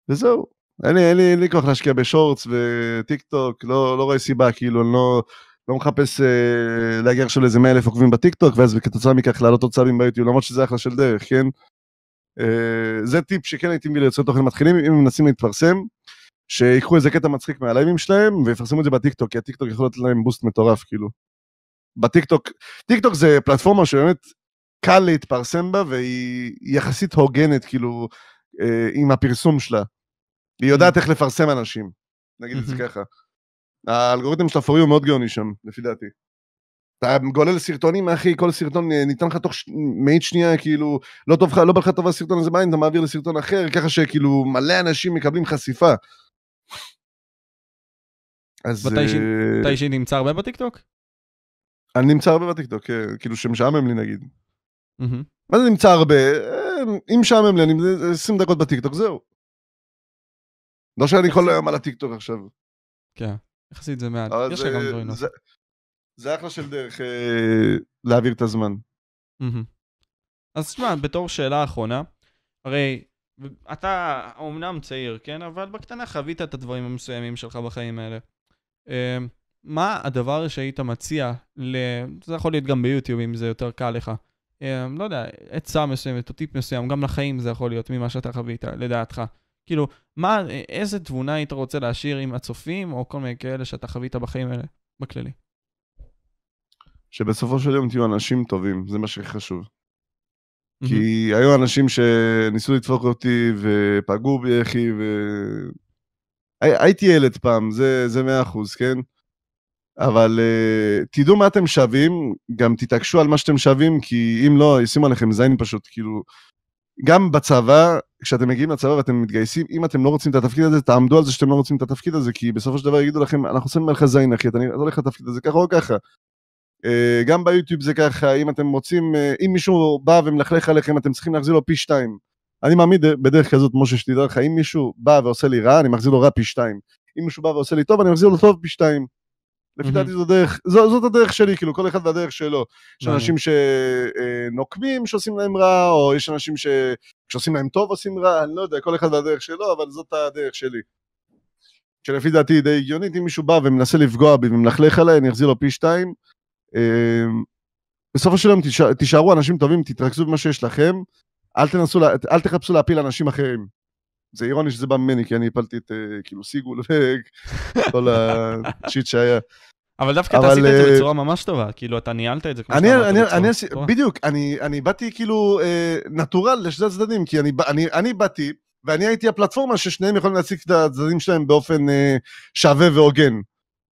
וזהו. אין לי כוח להשקיע בשורטס וטיק טוק, לא רואה סיבה, כאילו, לא מחפש להגיע עכשיו לאיזה 100,000 עוקבים בטיקטוק, ואז וכתוצאה מכך להעלות עוד צבים ביוטיוב, למרות שזה אחלה של דרך, כן? זה טיפ שכן הייתי מביא ליוצרי תוכן מתחילים, אם הם מנסים להתפרסם, שיקחו איזה קטע מצחיק מהלייבים שלהם, ויפרסמו את זה בטיקטוק, כי הטיקטוק יכול לתת להם בוסט מטורף, כאילו. בטיקטוק, טיקטוק זה פלטפורמה שבאמת קל להתפרסם בה, והיא יחסית הוגנת, כאילו, עם הפרסום שלה. היא יודעת איך לפרסם אנשים, נגיד את זה ככה. האלגוריתם של הפורי הוא מאוד גאוני שם, לפי דעתי. אתה גולל סרטונים, אחי, כל סרטון ניתן לך תוך מעט שנייה, כאילו, לא טוב לך, לא בא לך טוב הסרטון הזה בעין, אתה מעביר לסרטון אחר, ככה שכאילו מלא אנשים מקבלים חשיפה. אז... אתה אישי נמצא הרבה בטיקטוק? אני נמצא הרבה בטיקטוק, כאילו שמשעמם לי נגיד. מה זה נמצא הרבה? אם משעמם לי, אני 20 דקות בטיקטוק, זהו. לא שאני כל היום על הטיקטוק עכשיו. כן. יחסית זה מעט, יש גם דברים. זה אחלה של דרך להעביר את הזמן. אז תשמע, בתור שאלה האחרונה, הרי אתה אומנם צעיר, כן? אבל בקטנה חווית את הדברים המסוימים שלך בחיים האלה. מה הדבר שהיית מציע, זה יכול להיות גם ביוטיוב אם זה יותר קל לך, לא יודע, עצה מסוימת או טיפ מסוים, גם לחיים זה יכול להיות ממה שאתה חווית, לדעתך. כאילו, איזה תבונה היית רוצה להשאיר עם הצופים, או כל מיני כאלה שאתה חווית בחיים האלה, בכללי? שבסופו של יום תהיו אנשים טובים, זה מה שחשוב. כי היו אנשים שניסו לדפוק אותי, ופגעו בי אחי, הייתי ילד פעם, זה 100%, כן? אבל תדעו מה אתם שווים, גם תתעקשו על מה שאתם שווים, כי אם לא, ישימו עליכם זין פשוט, כאילו... גם בצבא, כשאתם מגיעים לצבא ואתם מתגייסים, אם אתם לא רוצים את התפקיד הזה, תעמדו על זה שאתם לא רוצים את התפקיד הזה, כי בסופו של דבר יגידו לכם, אנחנו שמים לך זין, אחי, אתה הולך לתפקיד הזה ככה או ככה. גם ביוטיוב זה ככה, אם אתם רוצים, אם מישהו בא ומלכלך עליכם, אתם צריכים להחזיר לו פי 2. אני מעמיד בדרך כזאת, משה שתדע לך, אם מישהו בא ועושה לי רע, אני מחזיר לו רע פי 2. אם מישהו בא ועושה לי טוב, אני מחזיר לו טוב פי 2. לפי דעתי זאת הדרך שלי, כאילו כל אחד והדרך שלו. יש אנשים שנוקמים שעושים להם רע, או יש אנשים שעושים להם טוב עושים רע, אני לא יודע, כל אחד והדרך שלו, אבל זאת הדרך שלי. שלפי דעתי די הגיונית, אם מישהו בא ומנסה לפגוע בי ומלכלך עליי, אני אחזיר לו פי 2. בסוף השלום תישארו אנשים טובים, תתרכזו במה שיש לכם, אל תחפשו להפיל אנשים אחרים. זה אירוני שזה בא ממני, כי אני הפלתי את כאילו סיגול וכל השיט שהיה. אבל דווקא אתה עשית את זה בצורה ממש טובה, כאילו אתה ניהלת את זה כמו שאתה בצורה. בדיוק, אני באתי כאילו נטורל לשדה הצדדים, כי אני באתי, ואני הייתי הפלטפורמה ששניהם יכולים להציג את הצדדים שלהם באופן שווה והוגן.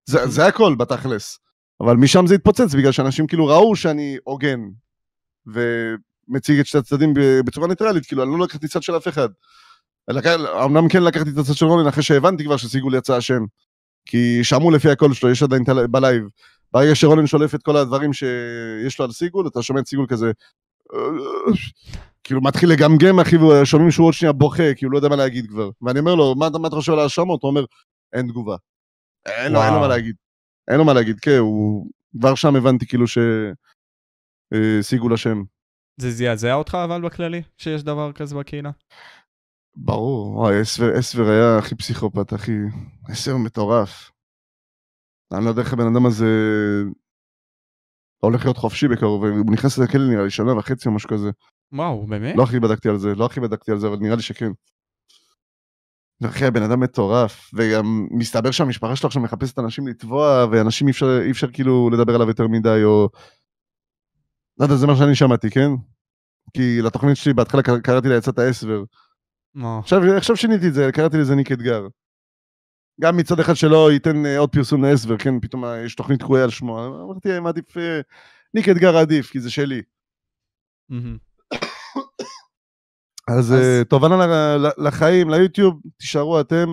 זה הכל בתכלס. אבל משם זה התפוצץ, בגלל שאנשים כאילו ראו שאני הוגן, ומציג את שתי הצדדים בצורה ניטרלית, כאילו אני לא לקחתי צד של אף אחד. אמנם כן לקחתי את הצד של רונן, אחרי שהבנתי כבר שסיגול יצא השם, כי שמעו לפי הקול שלו, יש עדיין בלייב, ברגע שרונן שולף את כל הדברים שיש לו על סיגול, אתה שומע את סיגול כזה, כאילו מתחיל לגמגם, אחי, ושומעים שהוא עוד שנייה בוכה, כאילו לא יודע מה להגיד כבר, ואני אומר לו, מה אתה חושב על ההשמות? הוא אומר, אין תגובה, אין לו מה להגיד, אין לו מה להגיד, כן, כבר שם הבנתי כאילו שסיגול השם. זה זעזע אותך אבל בכללי, שיש דבר כזה בקהילה? ברור, וואי, אספר היה הכי פסיכופת, הכי... אספר מטורף. אני לא יודע איך הבן אדם הזה הולך להיות חופשי בקרוב, הוא נכנס לכלא נראה לי שנה וחצי או משהו כזה. וואו, באמת? לא הכי בדקתי על זה, אבל נראה לי שכן. אחי, הבן אדם מטורף, וגם מסתבר שהמשפחה שלו עכשיו מחפשת אנשים לטבוע, ואנשים אי אפשר כאילו לדבר עליו יותר מדי, או... לא יודע, זה מה שאני שמעתי, כן? כי לתוכנית שלי בהתחלה קראתי לה יצאת האספר, עכשיו שיניתי את זה, קראתי לזה ניק אתגר. גם מצד אחד שלא ייתן עוד פרסום לאסבר, כן, פתאום יש תוכנית קרויה על שמו, אמרתי, ניק אתגר עדיף, כי זה שלי. אז תובנה לחיים, ליוטיוב, תישארו אתם,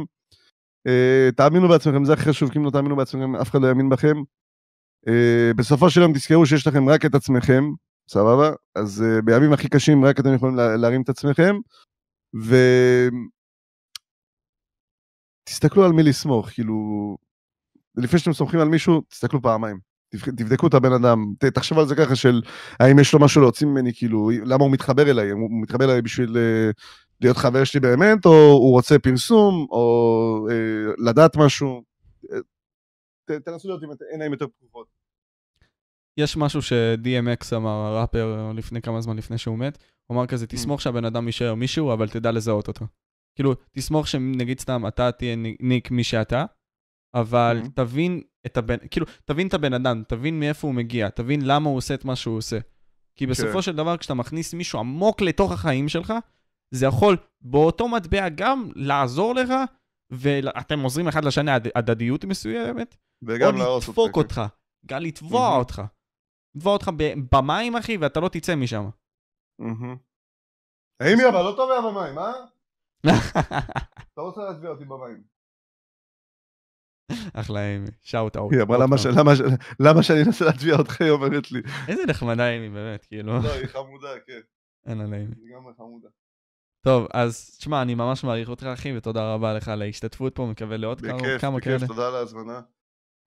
תאמינו בעצמכם, זה הכי חשוב, כי אם לא תאמינו בעצמכם, אף אחד לא יאמין בכם. בסופו של יום תזכרו שיש לכם רק את עצמכם, סבבה? אז בימים הכי קשים רק אתם יכולים להרים את עצמכם, תסתכלו על מי לסמוך, כאילו, לפני שאתם סומכים על מישהו, תסתכלו פעמיים, תבדקו את הבן אדם, תחשב על זה ככה של, האם יש לו משהו להוציא ממני, כאילו, למה הוא מתחבר אליי, הוא מתחבר אליי בשביל להיות חבר שלי באמת, או הוא רוצה פרסום, או לדעת משהו, תנסו להיות עם עיניים יותר פקוחות. יש משהו ש-DMX אמר, הראפר, לפני כמה זמן לפני שהוא מת, הוא אמר כזה, תסמוך שהבן אדם יישאר מישהו, אבל תדע לזהות אותו. כאילו, תסמוך שנגיד סתם, אתה תהיה ניק מי שאתה, אבל תבין את הבן, כאילו, תבין את הבן אדם, תבין מאיפה הוא מגיע, תבין למה הוא עושה את מה שהוא עושה. כי בסופו של דבר, כשאתה מכניס מישהו עמוק לתוך החיים שלך, זה יכול באותו מטבע גם לעזור לך, ואתם עוזרים אחד לשני הדדיות מסוימת, או לדפוק אותך, גם לתבוע אותך. לתבוע אותך במים, אחי, ואתה לא תצא משם. האם היא אבל לא טובה במים, אה? אתה רוצה להצביע אותי במים. אחלה, אימי, שאוט אאוט. היא אמרה, למה שאני אנסה להצביע אותך, היא אומרת לי. איזה נחמדה אימי, באמת, כאילו. לא, היא חמודה, כן. אין עליי אימי. היא גם חמודה. טוב, אז תשמע, אני ממש מעריך אותך, אחי, ותודה רבה לך על ההשתתפות פה, מקווה לעוד כמה כאלה. בכיף, תודה על ההזמנה.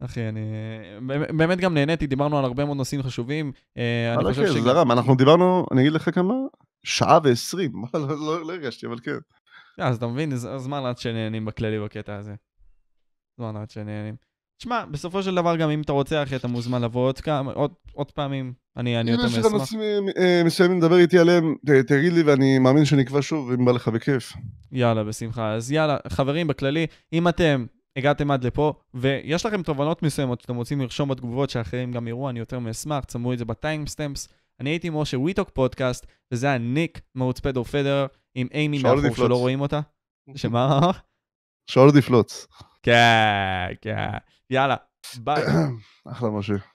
אחי, אני באמת גם נהניתי, דיברנו על הרבה מאוד נושאים חשובים. אני חושב שגם... אנחנו דיברנו, אני אגיד לך כמה, 1:20, לא הרגשתי, אבל כן. אז אתה מבין, זמן עד שנהנים בכללי בקטע הזה. זמן עד שנהנים. תשמע, בסופו של דבר גם אם אתה רוצה, אחי, אתה מוזמן לבוא עוד פעמים, אני יותר מאשמח. אם יש לך נושאים מסוימים, דבר איתי עליהם, תגיד לי ואני מאמין שנקבע שוב, אם בא לך בכיף. יאללה, בשמחה. אז יאללה, חברים, בכללי, אם אתם... הגעתם עד לפה, ויש לכם תובנות מסוימות שאתם רוצים לרשום בתגובות שאחרים גם יראו, אני יותר מאשמח, צמו את זה בטיימסטמפס. אני הייתי משה We Talk Podcast, וזה היה ניק מעוץ פדרו פדרר, עם אימי מאחור שלא רואים אותה. שמה? שאול דיפלוץ. כן, כן. יאללה, ביי. אחלה משה.